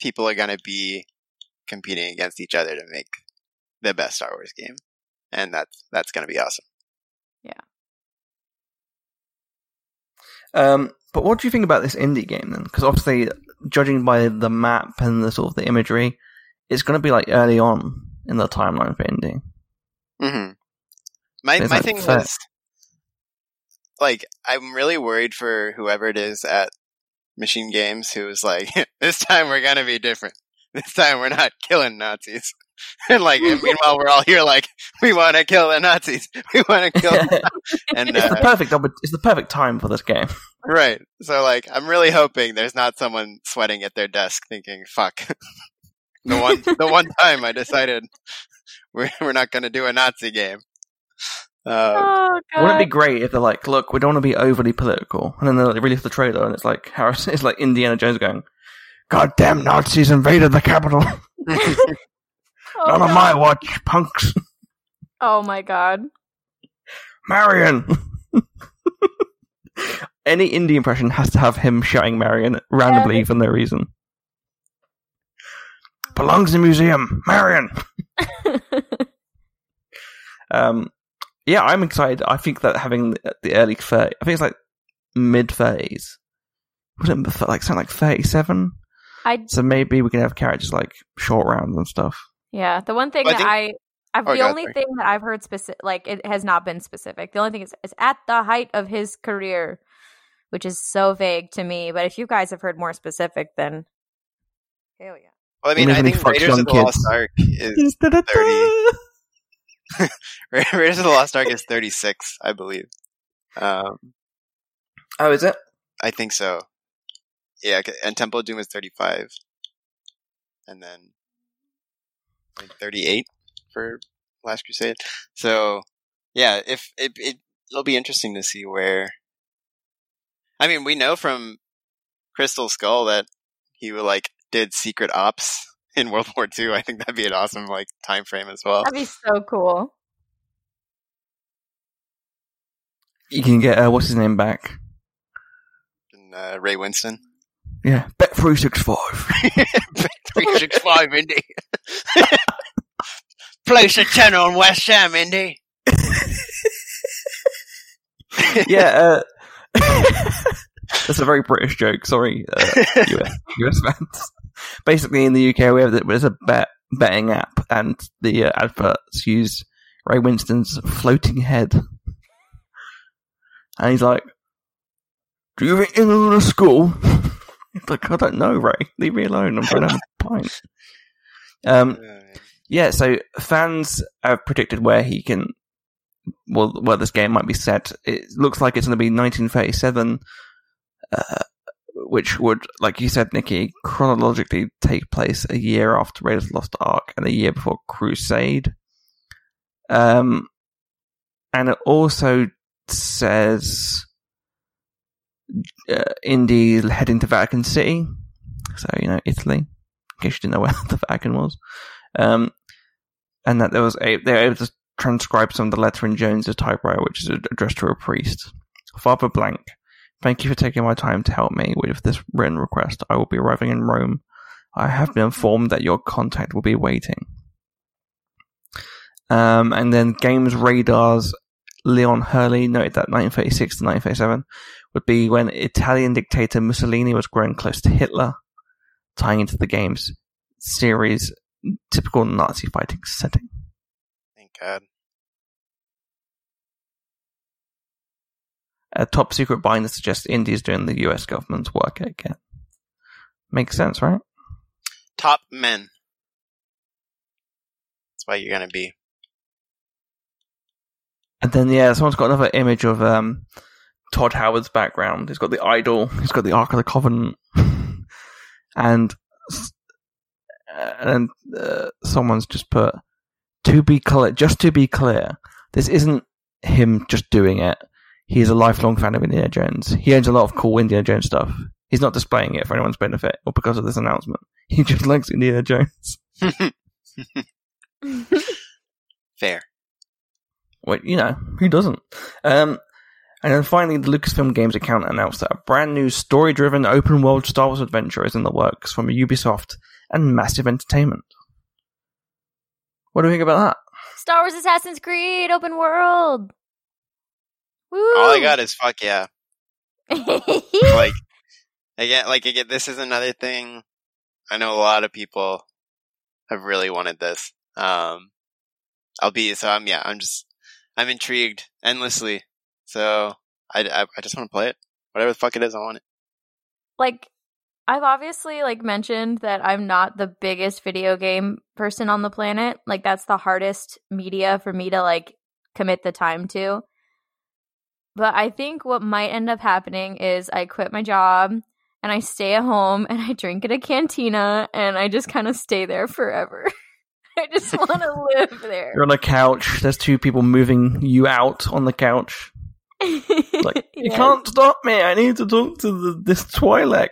people are going to be competing against each other to make the best Star Wars game, and that's that's going to be awesome. Yeah. Um but what do you think about this indie game then? Because obviously, judging by the map and the sort of the imagery, it's going to be like early on in the timeline for indie. Mm-hmm. My my like thing first. was, like, I'm really worried for whoever it is at Machine Games who is like, this time we're gonna be different. This time we're not killing Nazis. And like, and meanwhile we're all here like, we want to kill the Nazis. We want to kill. The and it's uh, the perfect. It's the perfect time for this game. Right. So like, I'm really hoping there's not someone sweating at their desk thinking, "Fuck." The one, the one time I decided we're we're not going to do a Nazi game. Um, oh, God. Wouldn't it be great if they're like, "Look, we don't want to be overly political," and then they release the trailer, and it's like Harris, it's like Indiana Jones going, "Goddamn Nazis invaded the Capitol! oh, not on my watch, punks!" Oh my God, Marion! Any indie impression has to have him shouting Marion randomly yeah. for no reason. Belongs in the museum, Marion. um, yeah, I'm excited. I think that having the early thirties, I think it's like mid thirties. Wouldn't it like sound like thirty-seven? I so maybe we can have characters like short rounds and stuff. Yeah, the one thing I that think, I, I've, oh, the God, only sorry. thing that I've heard specific, like it has not been specific. The only thing is, it's at the height of his career, which is so vague to me. But if you guys have heard more specific, then hell yeah. Well, I mean, I think Raiders of the Lost Ark is thirty. Raiders of the Lost Ark is thirty-six, I believe. Um, oh, is it? I think so. Yeah, and Temple of Doom is thirty-five. and then like thirty-eight for Last Crusade. So yeah, if it, it it'll be interesting to see where. I mean, we know from Crystal Skull that he like did secret ops in World War Two. I think that'd be an awesome like time frame as well. That'd be so cool. You can get uh, what's his name back? And, uh, Ray Winston. Yeah, bet three six five. Bet three six five, Indy. Place a ten on West Ham, Indy. Yeah, uh, that's a very British joke. Sorry, uh, U S, U S fans. Basically, in the U K, we have the, there's a bet betting app, and the uh, adverts use Ray Winston's floating head, and he's like, "Do you think England will score?" It's like, I don't know, Ray. Leave me alone. I'm trying to have a pint. Um, yeah. So fans have predicted where he can, well, where this game might be set. It looks like it's going to be nineteen thirty-seven, uh, which would, like you said, Nikki, chronologically take place a year after Raiders of the Lost Ark and a year before Crusade. Um, and it also says. Uh, Indy heading to Vatican City, so you know, Italy, in case you didn't know where the Vatican was, um, and that there was a, they were able to transcribe some of the letter in Jones's typewriter, which is addressed to a priest. Father Blank, thank you for taking my time to help me with this written request. I will be arriving in Rome. I have been informed that your contact will be waiting. Um, and then Games Radar's Leon Hurley noted that nineteen thirty-six to nineteen thirty-seven would be when Italian dictator Mussolini was growing close to Hitler, tying into the game's series' typical Nazi fighting setting. Thank God. A top secret binder suggests India is doing the U S government's work again. Makes sense, right? Top men. That's why you're going to be. And then, yeah, someone's got another image of um, Todd Howard's background. He's got the idol. He's got the Ark of the Covenant. and and uh, someone's just put, to be clear, just to be clear, this isn't him just doing it. He's a lifelong fan of Indiana Jones. He owns a lot of cool Indiana Jones stuff. He's not displaying it for anyone's benefit or because of this announcement. He just likes Indiana Jones. Fair. Well, you know, who doesn't? Um, and then finally, the Lucasfilm Games account announced that a brand new story-driven open-world Star Wars adventure is in the works from Ubisoft and Massive Entertainment. What do we think about that? Star Wars Assassin's Creed, open world! Woo! All I got is fuck yeah. like, again, like again, this is another thing. I know a lot of people have really wanted this. Um, I'll be, so I'm, yeah, I'm just... I'm intrigued endlessly, so I, I, I just want to play it. Whatever the fuck it is, I want it. Like, I've obviously, like, mentioned that I'm not the biggest video game person on the planet. Like, that's the hardest media for me to, like, commit the time to. But I think what might end up happening is I quit my job, and I stay at home, and I drink at a cantina, and I just kind of stay there forever. I just want to live there. You're on a couch. There's two people moving you out on the couch. Like, yes. You can't stop me. I need to talk to the, this Twi'lek.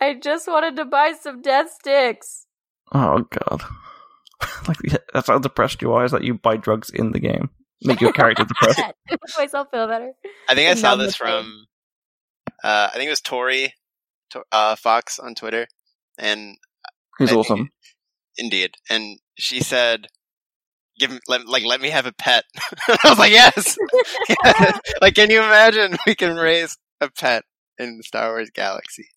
I just wanted to buy some death sticks. Oh, God. Like, that's how depressed you are, is that you buy drugs in the game. Make your character depressed. Make myself feel better. I think I saw Numb this from, uh, I think it was Tori uh, Fox on Twitter. And Who's I awesome. Think- Indeed, and she said, "Give me, let, like let me have a pet." I was like, "Yes, yes. Like, can you imagine? We can raise a pet in the Star Wars galaxy."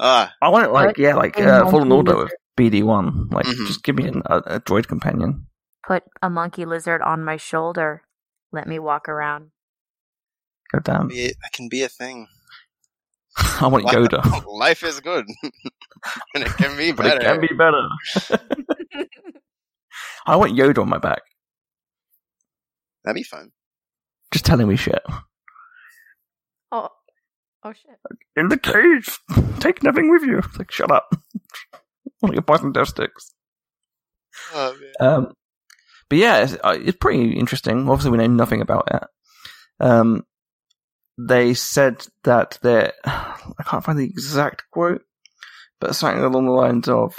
Ah, uh, I want it like yeah, like uh, Fallen Order with B D one. Like, mm-hmm. Just give me an, a, a droid companion. Put a monkey lizard on my shoulder. Let me walk around. God damn, that can be a thing. I want Yoda. Life, life is good. And it can be better. It can be better. I want Yoda on my back. That'd be fun. Just telling me shit. Oh, oh shit. In the cage. Take nothing with you. It's like, shut up. your boys and their sticks. Oh, man. Um, but yeah, it's, it's pretty interesting. Obviously, we know nothing about it. Um, they said that they're... I can't find the exact quote, but something along the lines of,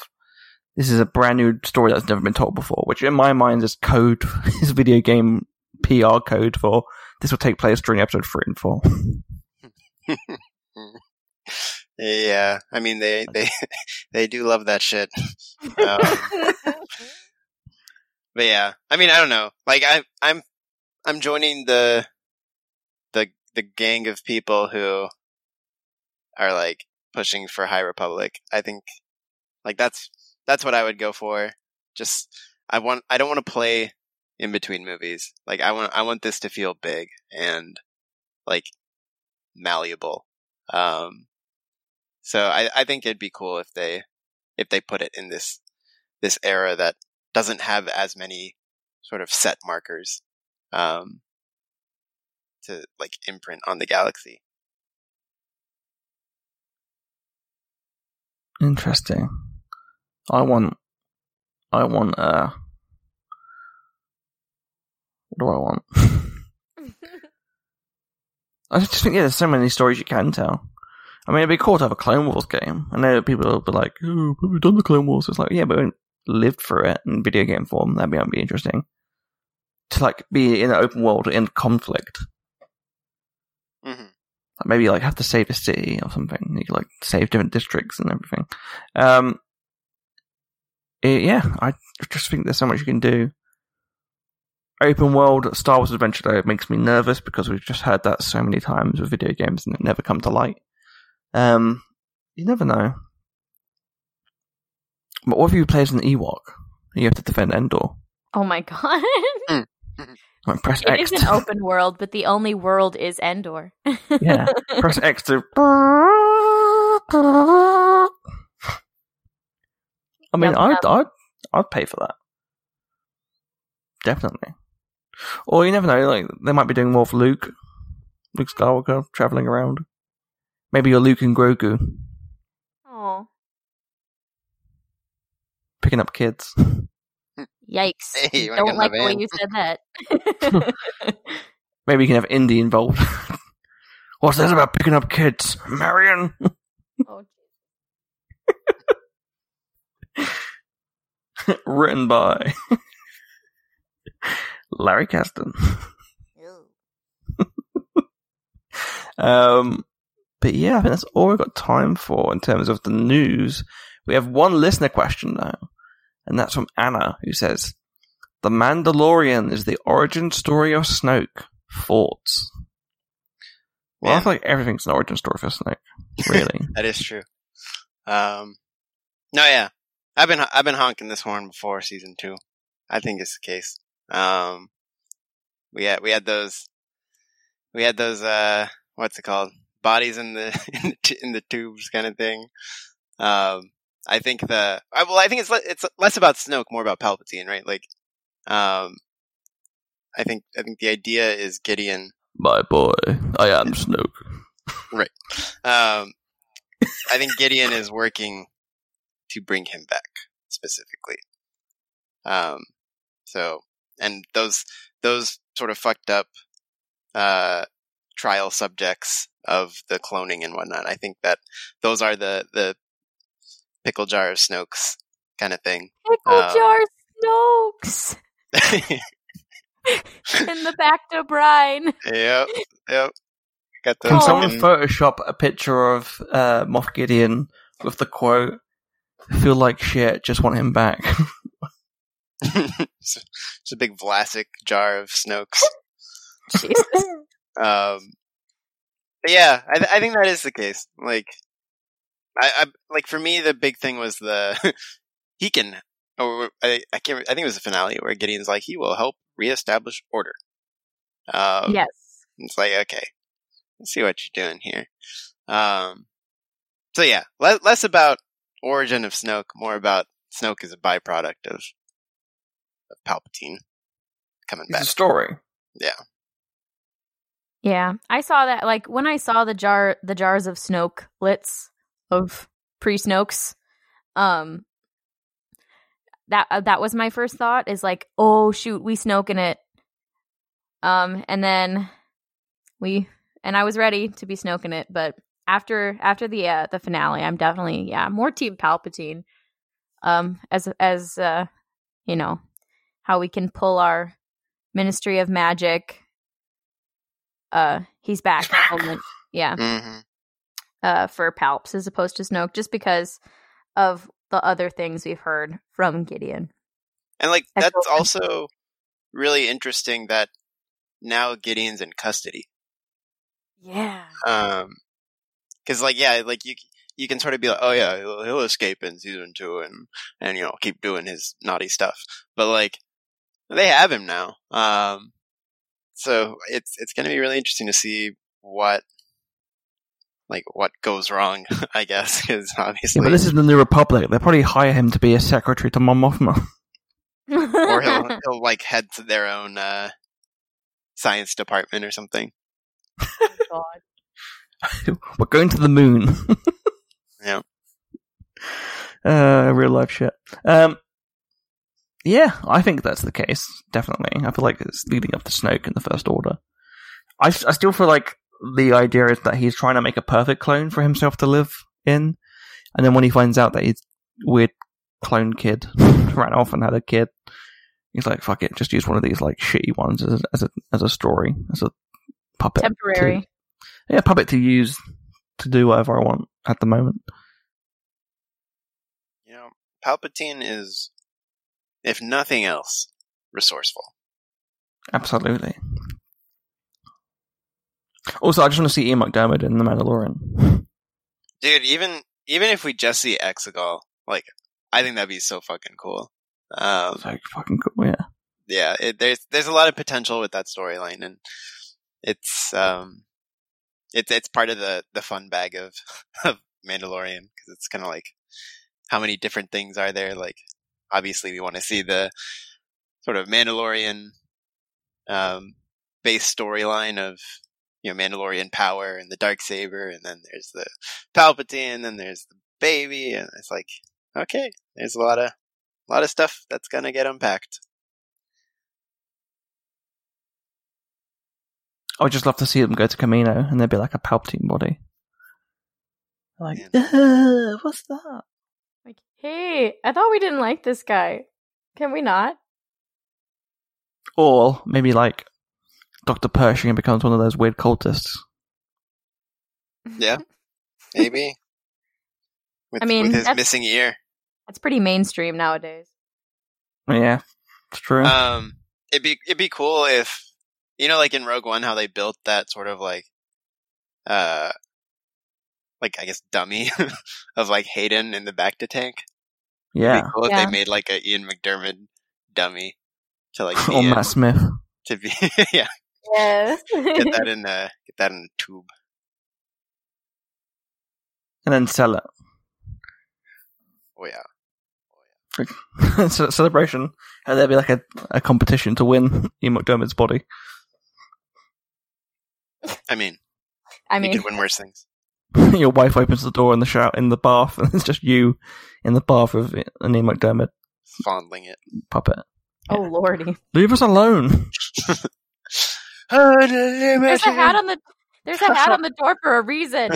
this is a brand new story that's never been told before, which in my mind is code, is video game P R code for, this will take place during episode three and four. Yeah, I mean, they, they, they do love that shit. Um, but yeah, I mean, I don't know. Like, I, I'm, I'm joining the, the, the gang of people who are like pushing for High Republic. I think, like, that's, that's what I would go for. Just, I want, I don't want to play in between movies. Like, I want, I want this to feel big and like malleable. Um, so I, I think it'd be cool if they, if they put it in this, this era that doesn't have as many sort of set markers, um, to like imprint on the galaxy. Interesting. I want, I want, uh, what do I want? I just think, yeah, there's so many stories you can tell. I mean, it'd be cool to have a Clone Wars game. I know people will be like, oh, but we've done the Clone Wars. It's like, yeah, but we lived through it in video game form. That'd be, that'd be interesting. To, like, be in an open world in conflict. Mm-hmm. Like, maybe, like, have to save a city or something. You could, like, save different districts and everything. Um... It, yeah, I just think there's so much you can do. Open world Star Wars Adventure Day makes me nervous because we've just heard that so many times with video games and it never come to light. Um, you never know. But what if you play as an Ewok? You have to defend Endor. Oh my god. Mm. Like, press it X. It is to... an open world, but the only world is Endor. Yeah, press X to... I mean, I'd, I'd, I'd pay for that. Definitely. Or you never know, like, they might be doing more for Luke. Luke Skywalker, travelling around. Maybe you're Luke and Grogu. Oh. Picking up kids. Yikes. Hey, don't like the way you said that. Maybe you can have Indy involved. What's this about picking up kids? Marion? Oh, written by Larry Kasdan. um, but yeah, I think that's all we've got time for in terms of the news. We have one listener question though, and that's from Anna, who says, "The Mandalorian is the origin story of Snoke. Thoughts?" Well, yeah. I feel like everything's an origin story for Snoke, really. That is true. Um, no, yeah. I've been I've been honking this horn before season two. I think it's the case. Um, we had we had those we had those uh, what's it called? Bodies in the in the, t- in the tubes kind of thing. Um, I think the I, well, I think it's le- it's less about Snoke, more about Palpatine, right? Like, um, I think I think the idea is Gideon. My boy, I am Snoke. Right. Um, I think Gideon is working to bring him back specifically, um, so and those those sort of fucked up uh, trial subjects of the cloning and whatnot. I think that those are the the pickle jar of Snokes kind of thing. Pickle um, jar Snokes in the back to brine. Yep, yep. Got those. Can someone in- Photoshop a picture of uh, Moff Gideon with the quote? Feel like shit, just want him back. It's a big Vlasic jar of Snokes. Jesus. Um, but yeah, I, th- I think that is the case. Like, I, I like for me, the big thing was the he can, or I, I can't. I think it was the finale where Gideon's like, he will help reestablish order. Um, yes. It's like, okay, let's see what you're doing here. Um, so yeah, le- less about origin of Snoke, more about Snoke is a byproduct of, of Palpatine coming it's back. It's a story. Yeah. Yeah. I saw that, like, when I saw the jar, the jars of Snokelets of pre-Snokes, um, that uh, that was my first thought, is like, oh shoot, we Snoke in it. Um, and then we and I was ready to be Snoke in it, but after after the uh, the finale, I'm definitely yeah more Team Palpatine. Um, as as uh, you know, how we can pull our Ministry of Magic. Uh, he's back. Yeah. Mm-hmm. Uh, for Palps as opposed to Snoke, just because of the other things we've heard from Gideon. And like that's, that's also really interesting that now Gideon's in custody. Yeah. Um, because like yeah, like you you can sort of be like, oh yeah, he'll, he'll escape in season two and and you know keep doing his naughty stuff, but like they have him now. Um. So it's it's going to be really interesting to see what like what goes wrong, I guess, because obviously. Yeah, but this is the New Republic. They'll probably hire him to be a secretary to Mon Mothma, or he'll, he'll like head to their own uh, science department or something. Oh, God. We're going to the moon. Yeah. Uh, real life shit. Um. Yeah, I think that's the case, definitely. I feel like it's leading up to Snoke in the First Order. I, I still feel like the idea is that he's trying to make a perfect clone for himself to live in, and then when he finds out that his weird clone kid ran off and had a kid, he's like, fuck it, just use one of these like shitty ones as a, as a, as a story, as a puppet. Temporary. To, yeah, puppet to use to do whatever I want at the moment. You know, Palpatine is... if nothing else, resourceful. Absolutely. Also, I just want to see Ian McDiarmid in The Mandalorian. Dude, even even if we just see Exegol, like, I think that'd be so fucking cool. Um, so fucking cool, yeah. Yeah, it, there's there's a lot of potential with that storyline, and it's um, it's it's part of the, the fun bag of, of Mandalorian, because it's kind of like, how many different things are there, like. Obviously, we want to see the sort of Mandalorian um, based storyline of, you know, Mandalorian power and the Darksaber, and then there's the Palpatine, and then there's the baby, and it's like, okay, there's a lot of a lot of stuff that's gonna get unpacked. I would just love to see them go to Kamino, and there'd be like a Palpatine body. Like, uh, what's that? Like, hey, I thought we didn't like this guy. Can we not? Or maybe like Doctor Pershing becomes one of those weird cultists. Yeah, maybe. With, I mean, with his missing ear. That's pretty mainstream nowadays. Yeah, it's true. Um, it'd be it'd be cool if, you know, like in Rogue One, how they built that sort of like, uh. like, I guess, dummy of, like, Hayden in the Bacta tank. Yeah. It'd be cool if yeah. they made, like, a Ian McDiarmid dummy to, like, be or in, Matt Smith. To be, yeah. Yes. Get that in a, get that in a tube. And then sell it. Oh, yeah. Oh, yeah. So, celebration. And there'd be, like, a, a competition to win Ian McDiarmid's body. I mean, I mean, you could win worse things. Your wife opens the door in the shower, in the bath, and it's just you in the bath with an Ian McDiarmid fondling it puppet. Yeah. Oh lordy! Leave us alone. There's a hat on the there's a hat on the door for a reason.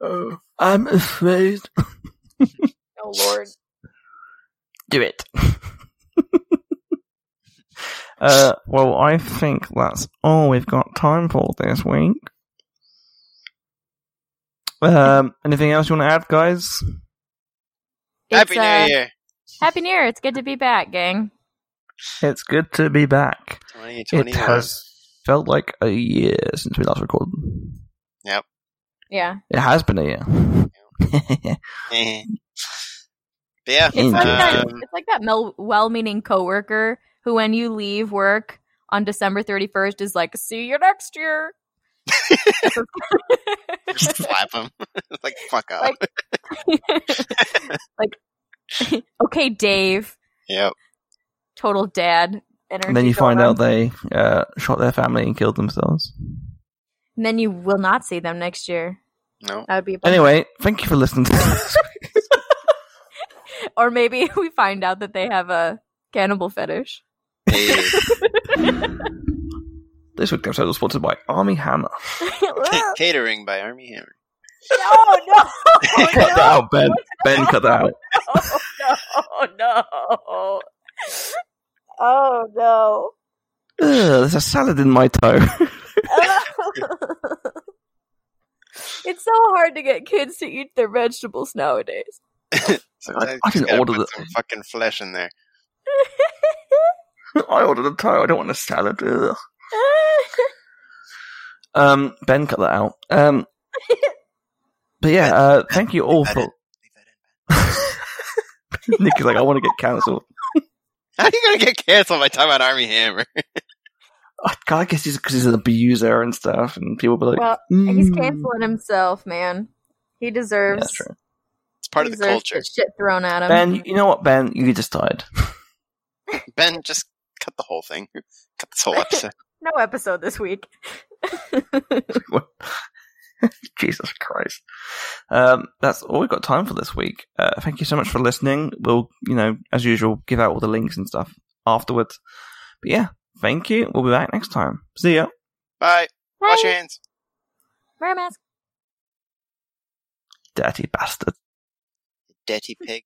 Oh, I'm afraid. Oh lord! Do it. Uh, well, I think that's all we've got time for this week. Um, anything else you want to add, guys? It's, happy uh, New Year! Happy New Year! It's good to be back, gang. It's good to be back. twenty twenty-one It has felt like a year since we last recorded. Yep. Yeah. It has been a year. Yeah. It's like, um, that, it's like that mel- well-meaning coworker. Who, when you leave work on December thirty-first, is like, see you next year. Just slap him. Like, fuck off. Like, like, okay, Dave. Yep. Total dad energy. And then you find out they uh, shot their family and killed themselves. And then you will not see them next year. No. That would be a bummer. Anyway, thank you for listening to this. Or maybe we find out that they have a cannibal fetish. This week's episode was sponsored by Army Hammer. C- catering by Army Hammer. No, no, no. Cut that out, Ben. Ben, cut that out. Oh, no, no. Oh, no. Ugh, there's a salad in my toe. It's so hard to get kids to eat their vegetables nowadays. I, I didn't order the some fucking flesh in there. I ordered a toe. I don't want a salad. um, Ben, cut that out. Um, but yeah, uh, thank you all for. Nick is like, I want to get cancelled. How are you gonna get cancelled by talking about Army Hammer? I guess he's because he's an abuser and stuff, and people be like, "Well, mm. he's canceling himself, man. He deserves." Yeah, that's true. It's part of the culture. The shit thrown at him. Ben, you know what, Ben? You just died. Ben, just cut the whole thing. Cut this whole episode. No episode this week. Jesus Christ. Um, that's all we've got time for this week. Uh, thank you so much for listening. We'll, you know, as usual, give out all the links and stuff afterwards. But yeah, thank you. We'll be back next time. See ya. Bye. Bye. Wash your hands. Wear a mask. Dirty bastard. Dirty pig.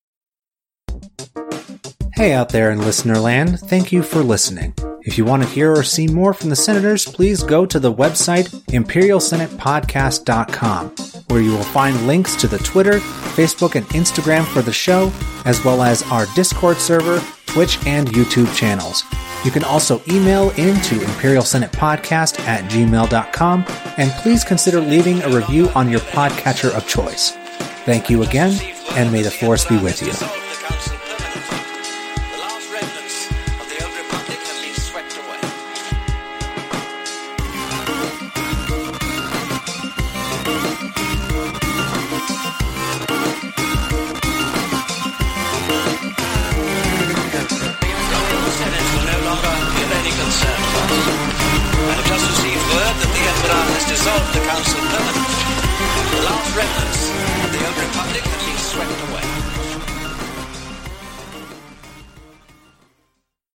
Hey out there in listener land. Thank you for listening. If you want to hear or see more from the Senators, please go to the website imperial senate podcast dot com, where you will find links to the Twitter, Facebook, and Instagram for the show, as well as our Discord server, Twitch, and YouTube channels. You can also email into imperial senate podcast at gmail dot com, and please consider leaving a review on your podcatcher of choice. Thank you again, and may the Force be with you. Dissolve the council.